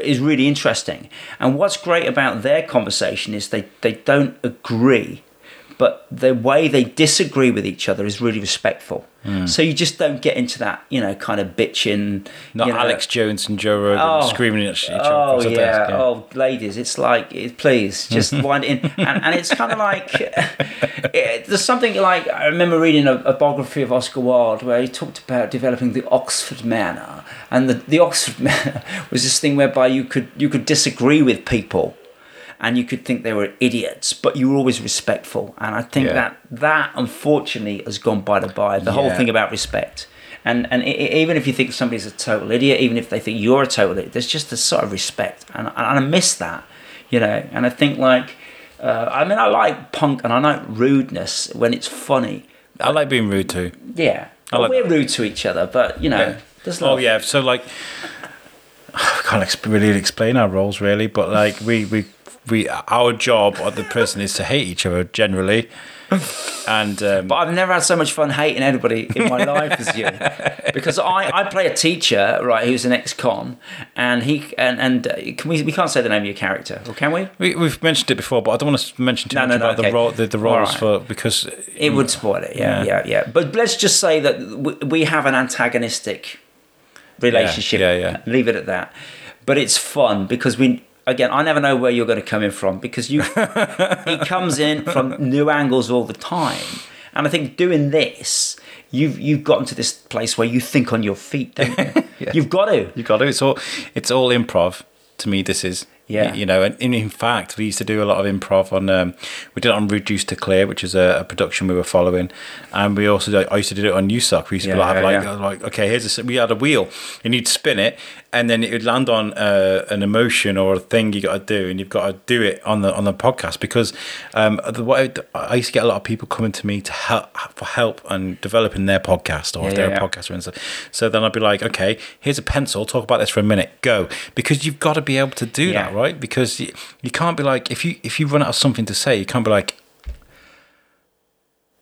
is really interesting. And what's great about their conversation is they, they don't agree, but the way they disagree with each other is really respectful. Mm. So you just don't get into that, you know, kind of bitching. Not you know, Alex Jones and Joe Rogan oh, screaming at each other. Oh, yeah. Desk, yeah. Oh, ladies, it's like, it, please, just wind it in. And, and it's kind of like, it, there's something like, I remember reading a, a biography of Oscar Wilde where he talked about developing the Oxford manner. And the, the Oxford manner was this thing whereby you could you could disagree with people. And you could think they were idiots, but you were always respectful. And I think yeah. that that unfortunately has gone by the by. The yeah. whole thing about respect, and and it, it, even if you think somebody's a total idiot, even if they think you're a total idiot, there's just this sort of respect, and, and I miss that, you know. And I think like, uh, I mean, I like punk and I like rudeness when it's funny. I like being rude too. Yeah, I like we're that. rude to each other, but you know, yeah. there's love. Oh yeah, so like, I can't really explain our roles really, but like we we. We, our job at the prison is to hate each other generally, and um, but I've never had so much fun hating anybody in my life as you, because I, I play a teacher, right, who's an ex-con, and he and and uh, can we we can't say the name of your character, or can we? we we've mentioned it before, but I don't want to mention too no, much no, about no, okay. the role the, the roles right. for because it would spoil it. Yeah, yeah, yeah, yeah. But let's just say that we, we have an antagonistic relationship. Yeah, yeah, yeah. Leave it at that. But it's fun because we. Again, I never know where you're going to come in from because you he comes in from new angles all the time. And I think doing this, you've you've gotten to this place where you think on your feet, don't you? yeah. You've got to. You've got to. It's all it's all improv to me, this is. Yeah. You know, and in fact, we used to do a lot of improv on, um, we did it on Reduced to Clear, which is a, a production we were following. And we also, I used to do it on U S O C. We used to yeah, have yeah, like, yeah. like, okay, here's a, we had a wheel and you'd spin it and then it would land on uh, an emotion or a thing you got to do. And you've got to do it on the on the podcast because um, the, what I, I used to get a lot of people coming to me to help, for help and developing their podcast or yeah, if they're yeah, a podcaster. And stuff. So then I'd be like, okay, here's a pencil. Talk about this for a minute. Go. Because you've got to be able to do yeah. that, right? Right, because you, you can't be like if you if you run out of something to say, you can't be like,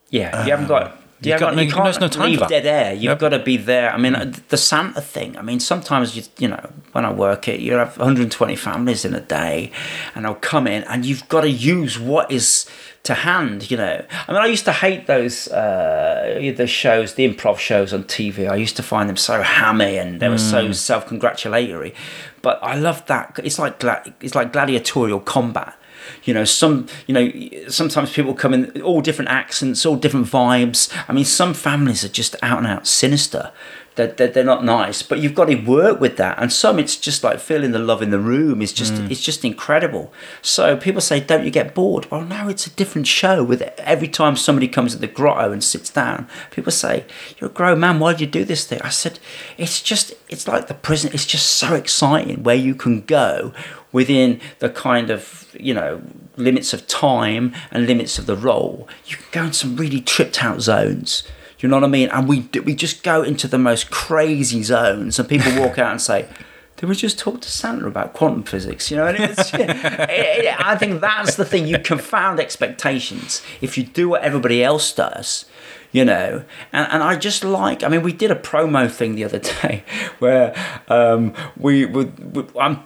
yeah, you haven't got you, you, got, got, no, you can't there's no time leave for that. dead air. You've yep. got to be there. I mean, the Santa thing. I mean, sometimes you you know when I work it, you have one hundred twenty families in a day, and I'll come in, and you've got to use what is to hand. You know, I mean, I used to hate those uh, the shows, the improv shows on T V. I used to find them so hammy, and they were mm. so self-congratulatory. But I love that. It's like it's like gladiatorial combat. You know, some you know sometimes people come in all different accents, all different vibes. I mean, some families are just out and out sinister. They're, they're, they're not nice, but you've got to work with that. And some, it's just like feeling the love in the room is just mm. it's just incredible. So people say, don't you get bored? Well, no, it's a different show. With every time somebody comes at the grotto and sits down, people say, you're a grown man, why do you do this thing? I said, it's just it's like the prison. It's just so exciting where you can go within the kind of, you know, limits of time and limits of the role. You can go in some really tripped out zones. Do you know what I mean? And we we just go into the most crazy zones, and people walk out and say, "Did we just talk to Santa about quantum physics?" You know, and it's, it, it, I think that's the thing. You confound expectations if you do what everybody else does. You know, and, and I just like, I mean, we did a promo thing the other day where um, we would. I'm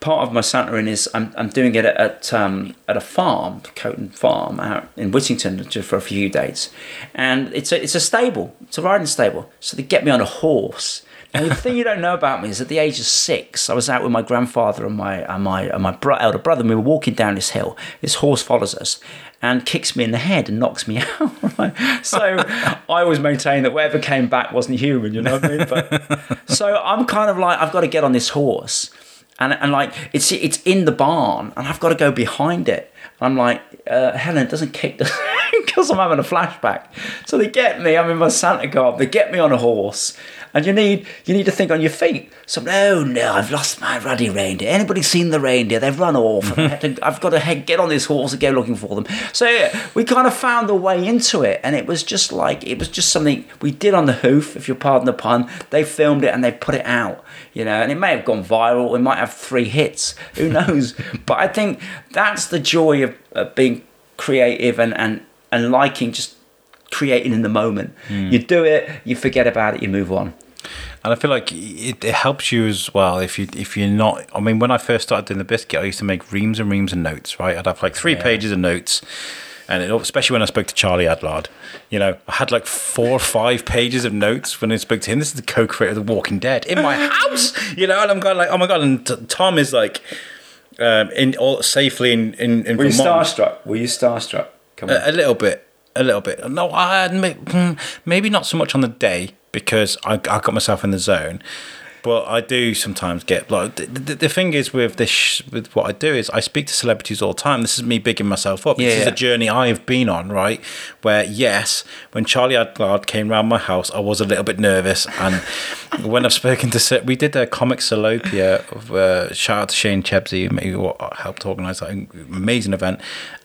part of my Santaing is I'm I'm doing it at at, um, at a farm, Coton Farm, out in Whittington, just for a few days, and it's a it's a stable, it's a riding stable. So they get me on a horse. And the thing you don't know about me is at the age of six, I was out with my grandfather and my and my and my bro- elder brother, and we were walking down this hill. This horse follows us and kicks me in the head and knocks me out. Right? So I always maintain that whatever came back wasn't human. You know what I mean? But so I'm kind of like, I've got to get on this horse. And and like it's it's in the barn, and I've got to go behind it. And I'm like, uh, Helen doesn't kick the because I'm having a flashback. So they get me. I'm in my Santa garb. They get me on a horse, and you need you need to think on your feet. So no, no, I've lost my ruddy reindeer. Anybody seen the reindeer? They've run off. And I had to, I've got to get on this horse and go looking for them. So yeah, we kind of found a way into it, and it was just like it was just something we did on the hoof, if you'll pardon the pun. They filmed it and they put it out. You know, and it may have gone viral. It might have three hits. Who knows? But I think that's the joy of, of being creative and, and, and liking just creating in the moment. Mm. You do it, you forget about it, you move on. And I feel like it, it helps you as well if you if you're not. I mean, when I first started doing the biscuit, I used to make reams and reams of notes. Right, I'd have like three yeah. pages of notes. And it, especially when I spoke to Charlie Adlard, you know, I had like four or five pages of notes when I spoke to him. This is the co-creator of The Walking Dead in my house, you know, and I'm kind of like, oh my God. And t- Tom is like, um, in all safely in, in, in Were Vermont. Were you starstruck? Were you starstruck? Come on. A, a little bit, a little bit. No, I admit, maybe not so much on the day because I, I got myself in the zone. But I do sometimes get like the, the, the thing is with this sh- with what I do is I speak to celebrities all the time. This is me bigging myself up. Yeah, this yeah. is a journey I have been on, right? Where yes, when Charlie Adlard came round my house, I was a little bit nervous. And when I've spoken to, we did a comic salopia. Of, uh, shout out to Shane Chebsey who helped organise that amazing event,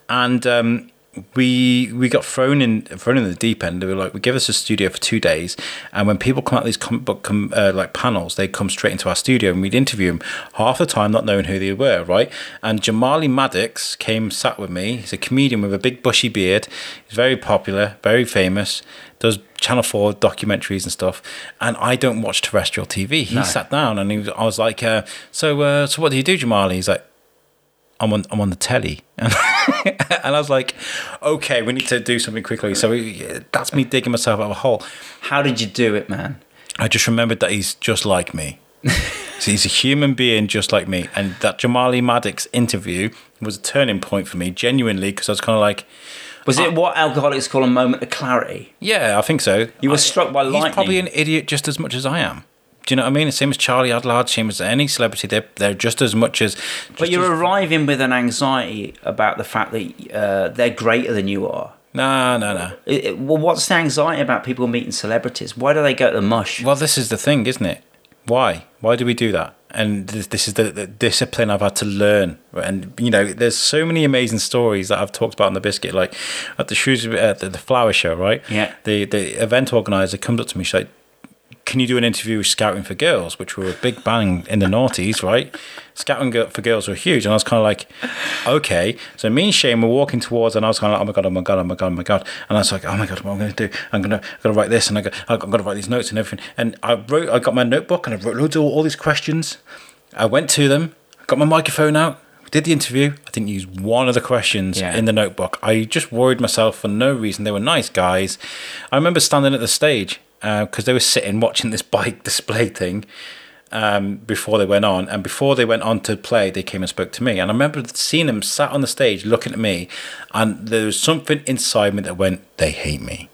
and. Um, We we got thrown in thrown in the deep end. They were like, we give us a studio for two days, and when people come out of these comic book com, uh, like panels, they come straight into our studio and we'd interview them half the time, not knowing who they were, right? And Jamali Maddox came sat with me. He's a comedian with a big bushy beard. He's very popular, very famous. Does Channel four documentaries and stuff, and I don't watch terrestrial T V. He no. sat down and he was, I was like, uh, so uh, so what do you do, Jamali? He's like, I'm on I'm on the telly. And I was like, okay, we need to do something quickly. So we, that's me digging myself out of a hole. How did you do it, man? I just remembered that he's just like me. So he's a human being just like me. And that Jamali Maddox interview was a turning point for me, genuinely, because I was kind of like... Was it I, what alcoholics call a moment of clarity? Yeah, I think so. You were I, struck by lightning. He's probably an idiot just as much as I am. Do you know what I mean? The same as Charlie Adlard, same as any celebrity. They're, they're just as much as... But you're as, arriving with an anxiety about the fact that uh, they're greater than you are. No, no, no. It, it, well, what's the anxiety about people meeting celebrities? Why do they go to the mush? Well, this is the thing, isn't it? Why? Why do we do that? And this, this is the, the discipline I've had to learn. And, you know, there's so many amazing stories that I've talked about in the biscuit, like at the Shrewsbury, uh, the, the flower show, right? Yeah. The, the event organiser comes up to me, she's like, can you do an interview with Scouting for Girls, which were a big bang in the noughties, right? Scouting for Girls were huge. And I was kind of like, okay. So me and Shane were walking towards, and I was kind of like, oh my God, oh my God, oh my God, oh my God. And I was like, oh my God, what am I going to do? I'm going to, I'm going to write this, and I go, I'm going to write these notes and everything. And I wrote, I got my notebook, and I wrote loads of all, all these questions. I went to them, got my microphone out, did the interview. I didn't use one of the questions yeah. in the notebook. I just worried myself for no reason. They were nice guys. I remember standing at the stage, because uh, they were sitting watching this bike display thing um, before they went on. And before they went on to play, they came and spoke to me. And I remember seeing them sat on the stage looking at me. And there was something inside me that went, they hate me.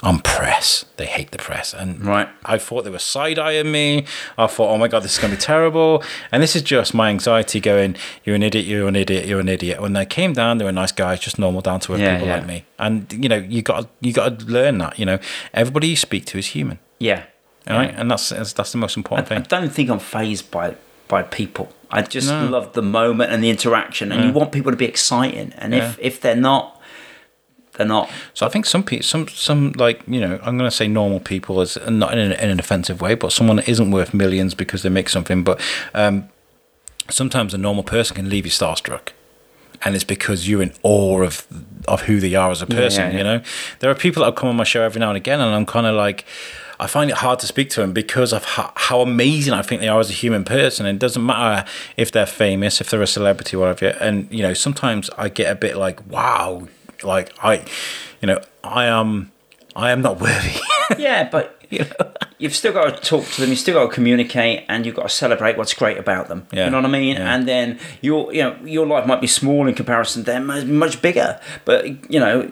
I'm press. They hate the press. And right. I thought they were side-eyeing me. I thought, oh, my God, this is going to be terrible. And this is just my anxiety going, you're an idiot, you're an idiot, you're an idiot. When they came down, they were nice guys, just normal down-to-earth yeah, people yeah. like me. And, you know, you got you got to learn that, you know. Everybody you speak to is human. Yeah. All right? Yeah. And that's that's the most important I, thing. I don't think I'm fazed by by people. I just no. love the moment and the interaction. And yeah. you want people to be exciting. And yeah. if, if they're not, they're not. So I think some people, some, some like, you know, I'm going to say normal people is not in an, in an offensive way, but someone that isn't worth millions because they make something. But um, sometimes a normal person can leave you starstruck. And it's because you're in awe of of who they are as a person, yeah, yeah, yeah. you know. There are people that come on my show every now and again, and I'm kind of like, I find it hard to speak to them because of how, how amazing I think they are as a human person. And it doesn't matter if they're famous, if they're a celebrity, whatever. And, you know, sometimes I get a bit like, wow, like I, you know, I am, I am not worthy. Yeah, but you know, you've still got to talk to them. You still got to communicate, and you've got to celebrate what's great about them. Yeah, you know what I mean? Yeah. And then your, you know, your life might be small in comparison. They're much bigger, but you know,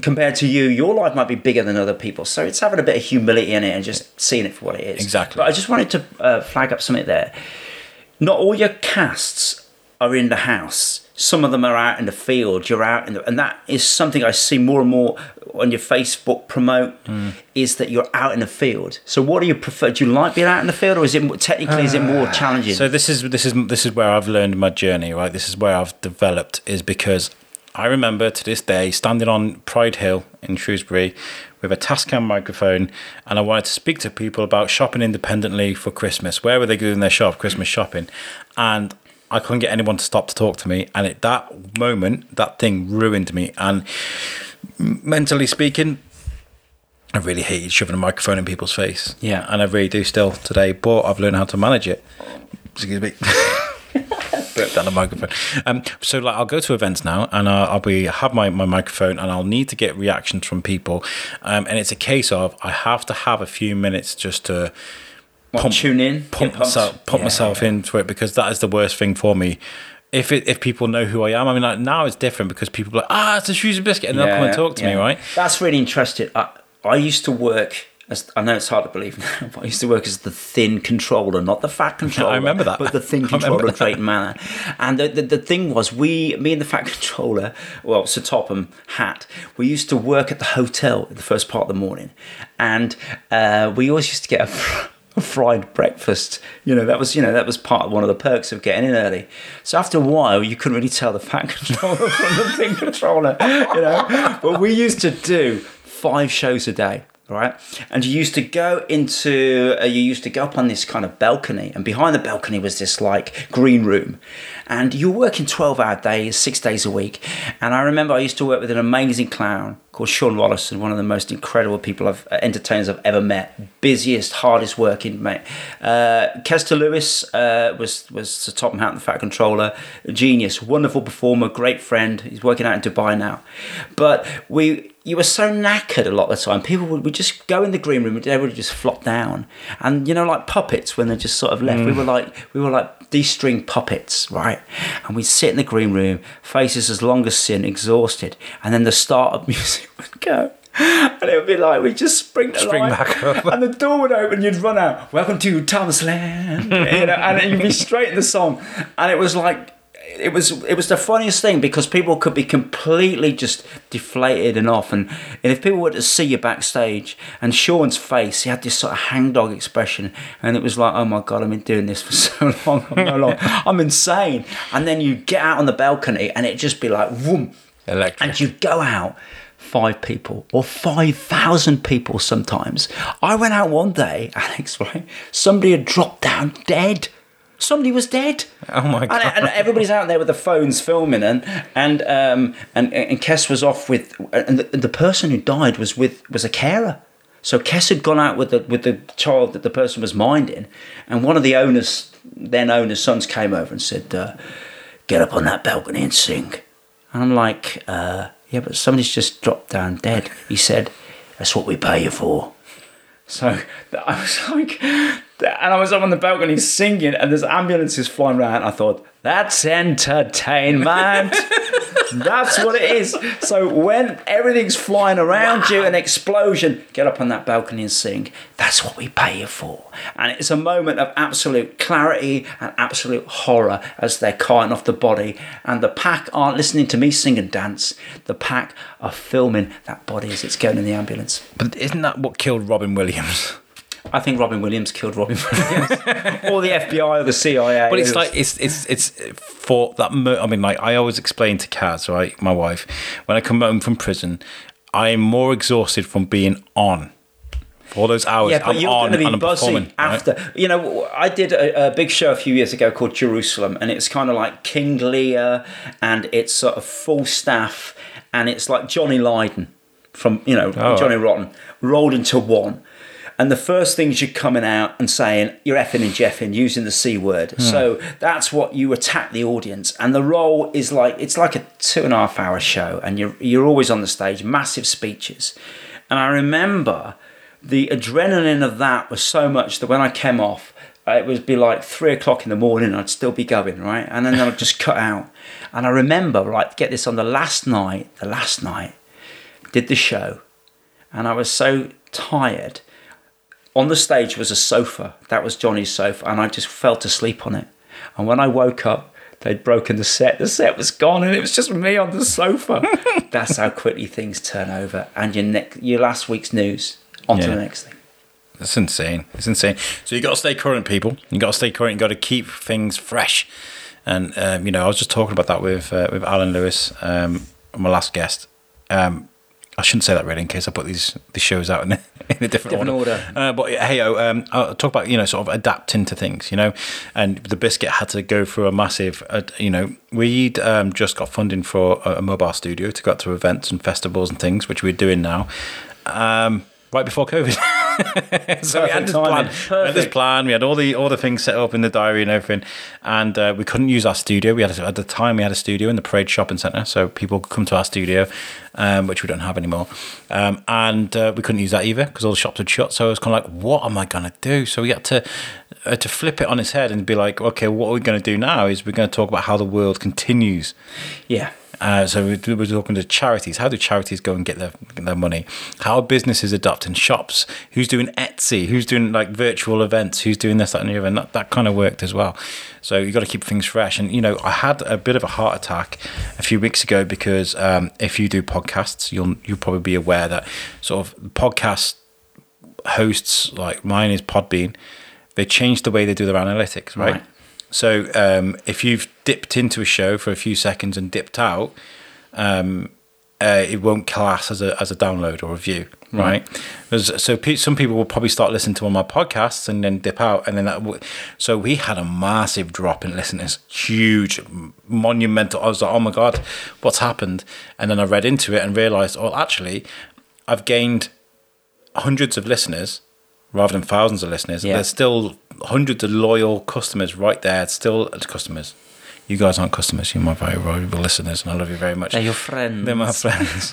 compared to you, your life might be bigger than other people. So it's having a bit of humility in it and just seeing it for what it is. Exactly. But I just wanted to uh, flag up something there. Not all your casts are in the house. Some of them are out in the field. You're out in the, and that is something I see more and more on your Facebook promote mm. is that you're out in the field. So what do you prefer? Do you like being out in the field, or is it technically uh, is it more challenging? So this is this is this is where I've learned my journey, right? This is where I've developed, is because I remember to this day standing on Pride Hill in Shrewsbury with a Tascam microphone, and I wanted to speak to people about shopping independently for Christmas. Where were they doing their shop Christmas shopping? And I couldn't get anyone to stop to talk to me. And at that moment, that thing ruined me. And mentally speaking, I really hated shoving a microphone in people's face. Yeah. And I really do still today, but I've learned how to manage it. Excuse me. breath down the microphone. Um, so like, I'll go to events now, and I'll, I'll be have my, my microphone, and I'll need to get reactions from people. Um, and it's a case of I have to have a few minutes just to what, pump, tune in, pump myself, pump yeah. myself into it, because that is the worst thing for me. If it, if people know who I am, I mean, like, now it's different because people are like, ah, it's a Shrewsbury Biscuit, and yeah, they'll come and talk to yeah. me, right? That's really interesting. I, I used to work as, I know it's hard to believe now, but I used to work as the thin controller, not the fat controller. I remember that. But the thin controller of Drayton Manor. And the, the, the thing was, we, me and the fat controller, well, Sir Topham Hatt, we used to work at the hotel in the first part of the morning. And uh, we always used to get a... A fried breakfast, you know, that was, you know, that was part of one of the perks of getting in early. So after a while, you couldn't really tell the fat controller from the thin controller, you know. But we used to do five shows a day, right? And you used to go into, uh, you used to go up on this kind of balcony, and behind the balcony was this like green room, and you were working twelve-hour days, six days a week. And I remember I used to work with an amazing clown called Sean Rollison, one of the most incredible people I've uh, entertainers I've ever met, busiest, hardest working mate. Uh, Kester Lewis uh, was was Sir Topham Hatt, the Fat Controller, genius, wonderful performer, great friend. He's working out in Dubai now, but we you were so knackered a lot of the time. People would, would just go in the green room, they would just flop down, and you know, like puppets when they just sort of left. Mm. We were like we were like D-string puppets, right? And we'd sit in the green room, faces as long as sin, exhausted, and then the start of music would go, and it would be like we just spring the spring line, back up, and the door would open. You'd run out. Welcome to Thomas Land, you know, and you'd be straight in the song. And it was like it was it was the funniest thing, because people could be completely just deflated and off. And, and if people were to see you backstage, and Sean's face, he had this sort of hangdog expression, and it was like, oh my god, I've been doing this for so long, I'm no long, I'm insane. And then you get out on the balcony, and it'd just be like, whoom, electric, and you go out. Five people or five thousand people sometimes. I went out one day, Alex, right? Somebody had dropped down dead. Somebody was dead. Oh my god! And, and everybody's out there with the phones filming, and and um and and Kes was off with, and the, the person who died was with was a carer. So Kes had gone out with the with the child that the person was minding, and one of the owners, then owner's sons, came over and said, uh, "Get up on that balcony and sing." And I'm like, uh. yeah, but somebody's just dropped down dead. He said, that's what we pay you for. So I was like, and I was up on the balcony singing, and there's ambulances flying around. I thought, that's entertainment. That's what it is. So when everything's flying around wow. you, an explosion, get up on that balcony and sing. That's what we pay you for. And it's a moment of absolute clarity and absolute horror as they're carting off the body. And the pack aren't listening to me sing and dance. The pack are filming that body as it's going in the ambulance. But isn't that what killed Robin Williams? I think Robin Williams killed Robin Williams, or the F B I or the C I A. But it's it was... like it's it's it's for that. Mo- I mean, like I always explain to Kaz, right, my wife, when I come home from prison, I am more exhausted from being on for all those hours. Yeah, but I'm you're on going to be buzzing after. Right? You know, I did a, a big show a few years ago called Jerusalem, and it's kind of like King Lear, and it's sort of full staff, and it's like Johnny Lydon from you know oh. Johnny Rotten rolled into one. And the first things you're coming out and saying, you're effing and jeffing, using the C word. Hmm. So that's what you attack the audience. And the role is like, it's like a two and a half hour show. And you're, you're always on the stage, massive speeches. And I remember the adrenaline of that was so much that when I came off, it would be like three o'clock in the morning and I'd still be going, right? And then I'd just cut out. And I remember, right, get this on the last night, the last night, did the show. And I was so tired. On the stage was a sofa. That was Johnny's sofa, and I just fell to sleep on it. And when I woke up, they'd broken the set. The set was gone, and it was just me on the sofa. That's how quickly things turn over, and your next, your last week's news on yeah. to the next thing. That's insane. It's insane. So you got to stay current, people. You got to stay current. You got to keep things fresh. And um, you know, I was just talking about that with uh, with Alan Lewis, um, my last guest. Um, I shouldn't say that really in case I put these, these shows out in a, in a different, different order. order. Uh, but hey, um, I'll talk about, you know, sort of adapting to things, you know, and the Biscuit had to go through a massive, uh, you know, we'd um, just got funding for a, a mobile studio to go out to events and festivals and things, which we're doing now, um, right before COVID. So we had this plan. We had this plan. We had all the all the things set up in the diary and everything, and uh, we couldn't use our studio. We had a, at the time we had a studio in the Parade Shopping Centre, so people could come to our studio, um, which we don't have anymore. Um, and uh, we couldn't use that either because all the shops had shut. So I was kind of like, what am I gonna do? So we had to uh, to flip it on its head and be like, okay, what we're gonna do now is we're gonna talk about how the world continues. Yeah. Uh, so we were talking to charities. How do charities go and get their their money? How are businesses adopting shops? Who's doing Etsy? Who's doing like virtual events? Who's doing this, that, and the other? And that, that kind of worked as well. So you've got to keep things fresh. And, you know, I had a bit of a heart attack a few weeks ago because um, if you do podcasts, you'll, you'll probably be aware that sort of podcast hosts, like mine is Podbean, they changed the way they do their analytics, right? right. So um, if you've dipped into a show for a few seconds and dipped out, um, uh, it won't class as a as a download or a view, right? Mm. So pe- some people will probably start listening to one of my podcasts and then dip out, and then that. W- so we had a massive drop in listeners, huge, monumental. I was like, oh my god, what's happened? And then I read into it and realised, oh, actually, I've gained hundreds of listeners rather than thousands of listeners. Yeah. There's still hundreds of loyal customers right there. Still customers. You guys aren't customers. You're my very valuable listeners, and I love you very much. They're your friends. They're my friends.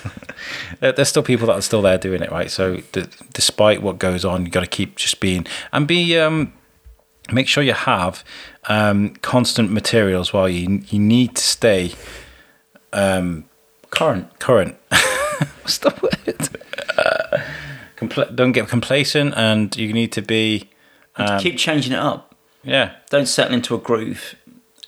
There's still people that are still there doing it, right? So, d- despite what goes on, you got to keep just being and be. Um, make sure you have um, constant material as well. You you need to stay um, current. Current. What's the word? Uh, compl- don't get complacent, and you need to be um, keep changing it up. Yeah. Don't settle into a groove.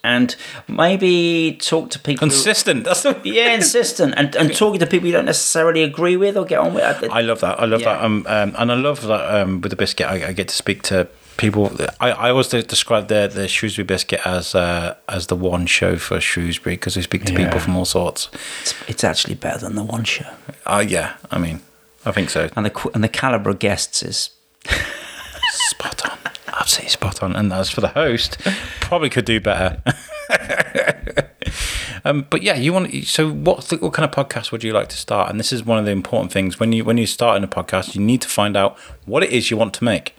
And maybe talk to people. Consistent. That's the yeah, consistent, and and talking to people you don't necessarily agree with or get on with. I, I love that. I love yeah. that. Um, um, and I love that. Um, with the biscuit, I, I get to speak to people. I, I always describe the the Shrewsbury Biscuit as uh, as the one show for Shrewsbury because we speak to yeah. people from all sorts. It's, it's actually better than the one show. Oh uh, yeah, I mean, I think so. And the and the caliber of guests is spot on. Absolutely spot on. And as for the host, probably could do better. um, but yeah, you want. So, what what kind of podcast would you like to start? And this is one of the important things when you when you start in a podcast, you need to find out what it is you want to make.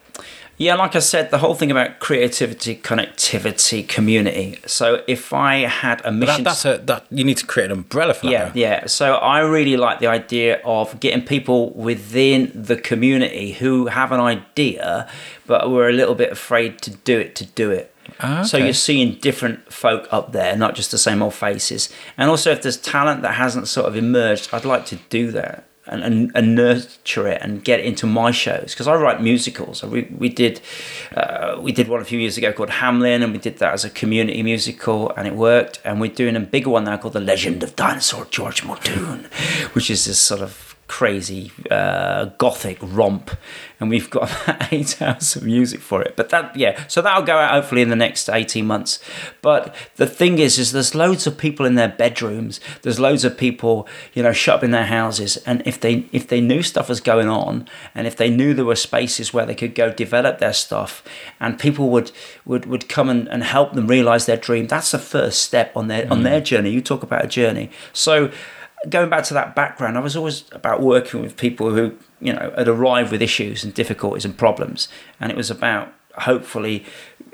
Yeah, like I said, the whole thing about creativity, connectivity, community. So, if I had a mission, that, that's a that you need to create an umbrella for that. Yeah, though. yeah. So, I really like the idea of getting people within the community who have an idea, but were a little bit afraid to do it. To do it. Ah, okay. So you're seeing different folk up there, not just the same old faces. And also, if there's talent that hasn't sort of emerged, I'd like to do that and and, and nurture it and get it into my shows because I write musicals. We we did uh, we did one a few years ago called Hamlet, and we did that as a community musical, and it worked. And we're doing a bigger one now called The Legend of Dinosaur George Muldoon, which is this sort of crazy uh, gothic romp, and we've got about eight hours of music for it. But that, yeah, so that'll go out hopefully in the next eighteen months. But the thing is, is there's loads of people in their bedrooms. There's loads of people, you know, shut up in their houses. And if they if they knew stuff was going on, and if they knew there were spaces where they could go develop their stuff, and people would would would come and, and help them realise their dream. That's the first step on their mm. on their journey. You talk about a journey, so. Going back to that background, I was always about working with people who, you know, had arrived with issues and difficulties and problems, and it was about hopefully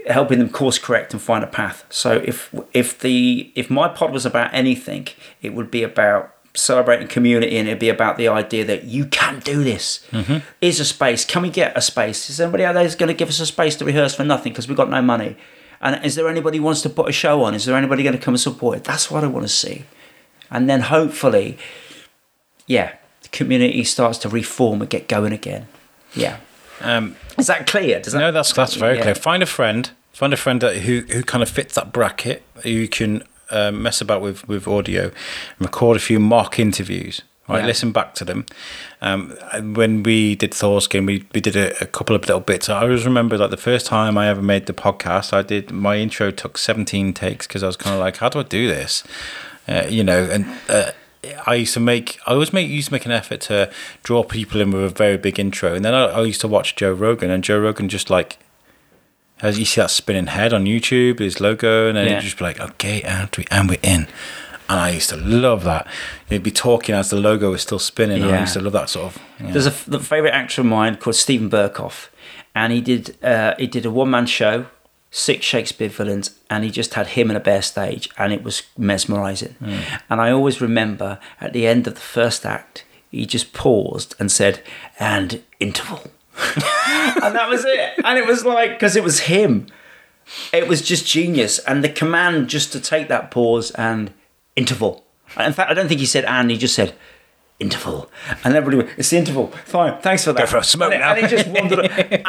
helping them course correct and find a path. So if if the if my pod was about anything, it would be about celebrating community, and it'd be about the idea that you can do this. Mm-hmm. Is a space? Can we get a space? Is anybody out there who's going to give us a space to rehearse for nothing because we've got no money? And is there anybody who wants to put a show on? Is there anybody going to come and support it? That's what I want to see. And then hopefully, yeah, the community starts to reform and get going again. Yeah, um, is that clear? Does that no, that's that's very yeah. clear. Find a friend, find a friend that, who who kind of fits that bracket. You can uh, mess about with with audio, and record a few mock interviews. Right, yeah. Listen back to them. Um, when we did Thor's Kin, we, we did a, a couple of little bits. I always remember that the first time I ever made the podcast, I did my intro took seventeen takes because I was kind of like, how do I do this? Uh, you know, and uh, I used to make, I always make, used to make an effort to draw people in with a very big intro. And then I, I used to watch Joe Rogan, and Joe Rogan just like, as you see that spinning head on YouTube, his logo, and then yeah. he'd just be like, okay, and, we, and we're in. And I used to love that. You'd be talking as the logo was still spinning. Yeah. And I used to love that sort of. You know. There's a f- the favourite actor of mine called Stephen Burkoff, and he did uh, he did a one man show, six Shakespeare villains, and he just had him and a bare stage, and it was mesmerising. Mm. And I always remember at the end of the first act, he just paused and said, "And interval," and that was it. And it was like, because it was him. It was just genius, and the command just to take that pause and interval. In fact, I don't think he said "and," he just said "interval," and everybody went, "It's the interval. Fine, thanks for that. Go for a smoke and now." It, and he just wandered. and, and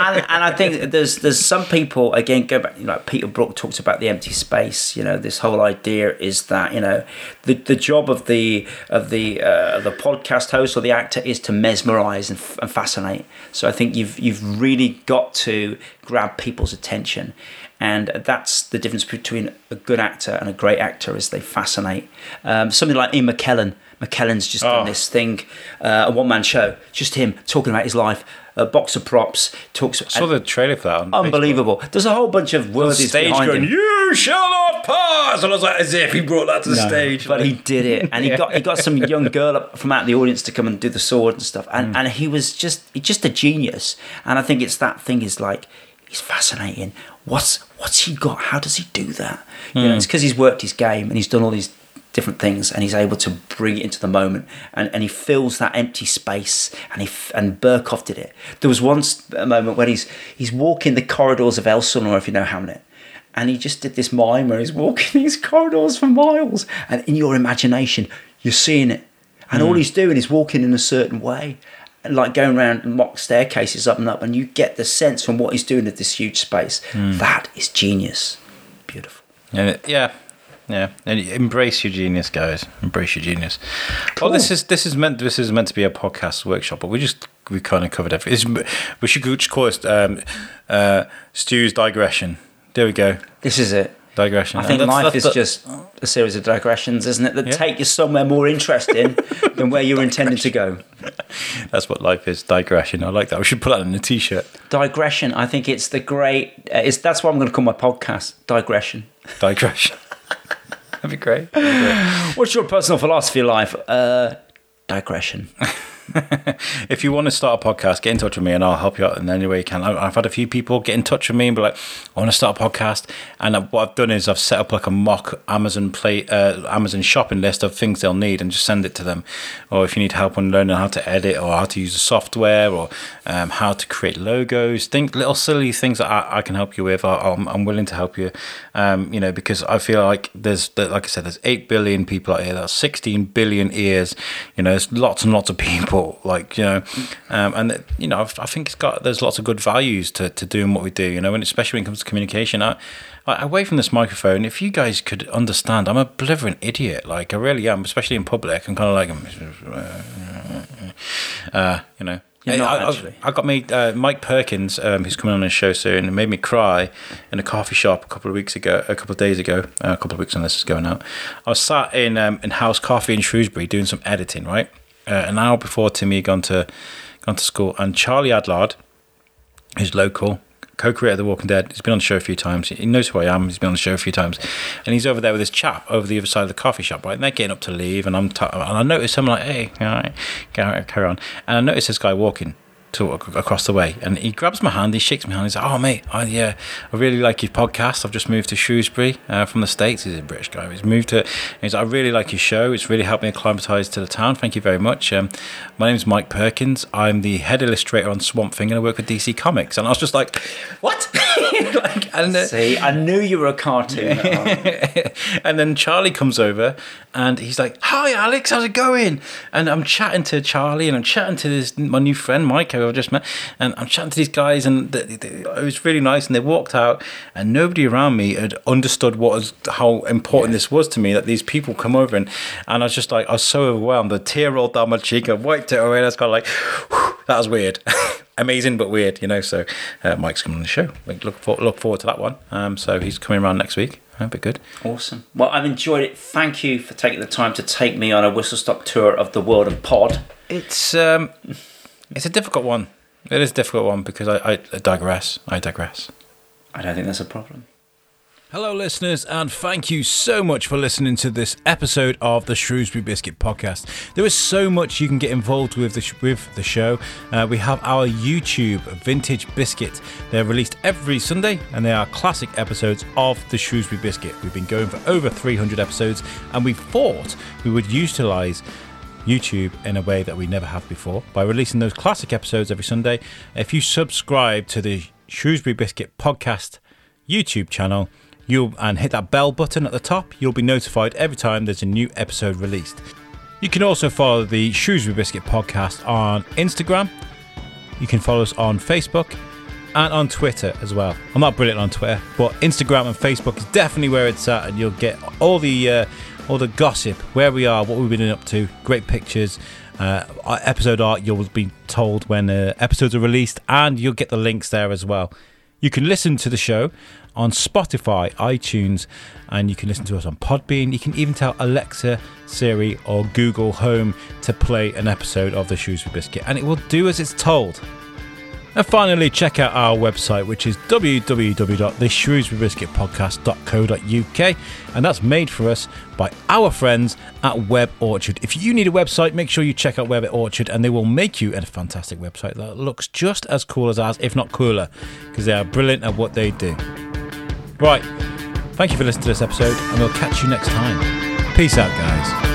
I think there's there's some people again go back. You know, Peter Brook talks about the empty space. You know, this whole idea is that you know the the job of the of the uh, the podcast host or the actor is to mesmerise and, f- and fascinate. So I think you've you've really got to grab people's attention. And that's the difference between a good actor and a great actor, is they fascinate. Um, something like Ian McKellen. McKellen's just oh. done this thing, uh, a one-man show, just him talking about his life, a box of props. Talks. I saw the trailer for that. On unbelievable. Facebook. There's a whole bunch of worthies behind going, him. "You shall not pass!" And I was like, as if he brought that to the no, stage. But like. He did it. And he yeah. got he got some young girl up from out the audience to come and do the sword and stuff. And mm. and he was just just a genius. And I think it's that thing is like, he's fascinating. What's what's he got? How does he do that? You mm. know, it's because he's worked his game and he's done all these different things, and he's able to bring it into the moment, and, and he fills that empty space. And he and Burkoff did it. There was once a moment when he's he's walking the corridors of Elsinore, if you know Hamlet, and he just did this mime where he's walking these corridors for miles, and in your imagination you're seeing it, and mm. all he's doing is walking in a certain way. Like going around mock staircases up and up, and you get the sense from what he's doing of this huge space. Mm. That is genius. Beautiful. Yeah, yeah, yeah. And embrace your genius, guys. Embrace your genius. Cool. Oh, this is this is meant this is meant to be a podcast workshop, but we just we kind of covered everything. It's, we should call it um, uh, Stu's digression. There we go. This is it. Digression. I think that's, life that's, that's, is just a series of digressions, isn't it? That yeah. take you somewhere more interesting than where you're intended to go. That's what life is. Digression. I like that. We should put that in a t-shirt. Digression. I think it's the great. Uh, it's that's what I'm going to call my podcast. Digression. Digression. That'd be great. That'd be great. What's your personal philosophy of life? Uh, digression. If you want to start a podcast, get in touch with me and I'll help you out in any way you can. I've had a few people get in touch with me and be like, I want to start a podcast, and what I've done is I've set up like a mock Amazon play uh, Amazon shopping list of things they'll need and just send it to them. Or if you need help on learning how to edit or how to use the software or um, how to create logos, think little silly things that I, I can help you with. I, I'm, I'm willing to help you, um, you know, because I feel like there's, like I said, there's eight billion people out here. That's sixteen billion ears. You know, there's lots and lots of people. Like, you know, um, and you know, I've, I think it's got there's lots of good values to, to doing what we do, you know, and especially when it comes to communication. I, I, away from this microphone, if you guys could understand, I'm a blithering idiot, like I really am, especially in public. I'm kind of like, uh, you know. You're not I, actually. I, I got me uh, Mike Perkins, um, who's coming on his show soon, and made me cry in a coffee shop a couple of weeks ago, a couple of days ago, uh, a couple of weeks when this is going out. I was sat in um, in House Coffee in Shrewsbury doing some editing, right? Uh, an hour before Timmy had gone to, gone to school. And Charlie Adlard, who's local, co-creator of The Walking Dead, he's been on the show a few times. He knows who I am. He's been on the show a few times. And he's over there with this chap over the other side of the coffee shop, right? And they're getting up to leave. And I'm t- and I notice him like, hey, all right, carry on. And I notice this guy walking to across the way, and he grabs my hand, he shakes my hand, he's like, oh mate, I, yeah, I really like your podcast, I've just moved to Shrewsbury uh, from the States. He's a British guy, he's moved to, he's like, I really like your show, it's really helped me acclimatise to the town, thank you very much. Um, my name's Mike Perkins, I'm the head illustrator on Swamp Thing and I work with D C Comics. And I was just like, what? like, and, uh, see, I knew you were a cartoon. And then Charlie comes over and he's like, hi Alex, how's it going? And I'm chatting to Charlie and I'm chatting to this my new friend Mike I've just met, and I'm chatting to these guys, and they, they, it was really nice. And they walked out, and nobody around me had understood what was, how important yeah. this was to me, that these people come over, and, and I was just like, I was so overwhelmed. A tear rolled down my cheek. I wiped it away, and I was kind of like, whew, that was weird. Amazing, but weird, you know. So uh, Mike's coming on the show. Like, look, for, look forward to that one. Um, so he's coming around next week. That'd be good. Awesome. Well, I've enjoyed it. Thank you for taking the time to take me on a whistle stop tour of the world of pod. It's um. It's a difficult one. It is a difficult one because I, I digress. I digress. I don't think that's a problem. Hello, listeners, and thank you so much for listening to this episode of the Shrewsbury Biscuit podcast. There is so much you can get involved with the, sh- with the show. Uh, we have our YouTube, Vintage Biscuit. They're released every Sunday, and they are classic episodes of the Shrewsbury Biscuit. We've been going for over three hundred episodes, and we thought we would utilise YouTube in a way that we never have before by releasing those classic episodes every Sunday. If you subscribe to the Shrewsbury Biscuit podcast YouTube channel, You'll, and hit that bell button at the top, you'll be notified every time there's a new episode released. You can also follow the Shrewsbury Biscuit podcast on Instagram. You can follow us on Facebook and on Twitter as well. I'm not brilliant on Twitter, but Instagram and Facebook is definitely where it's at, and you'll get all the uh, all the gossip, where we are, what we've been up to, great pictures, uh, episode art. You'll be told when uh, episodes are released, and you'll get the links there as well. You can listen to the show on Spotify, iTunes, and you can listen to us on Podbean. You can even tell Alexa, Siri, or Google Home to play an episode of the Shrewsbury Biscuit, and it will do as it's told. And finally, check out our website, which is w w w dot the shrewsbury biscuit podcast dot co dot u k, and that's made for us by our friends at Web Orchard. If you need a website, make sure you check out Web Orchard, and they will make you a fantastic website that looks just as cool as ours, if not cooler, because they are brilliant at what they do. Right, thank you for listening to this episode, and we'll catch you next time. Peace out, guys.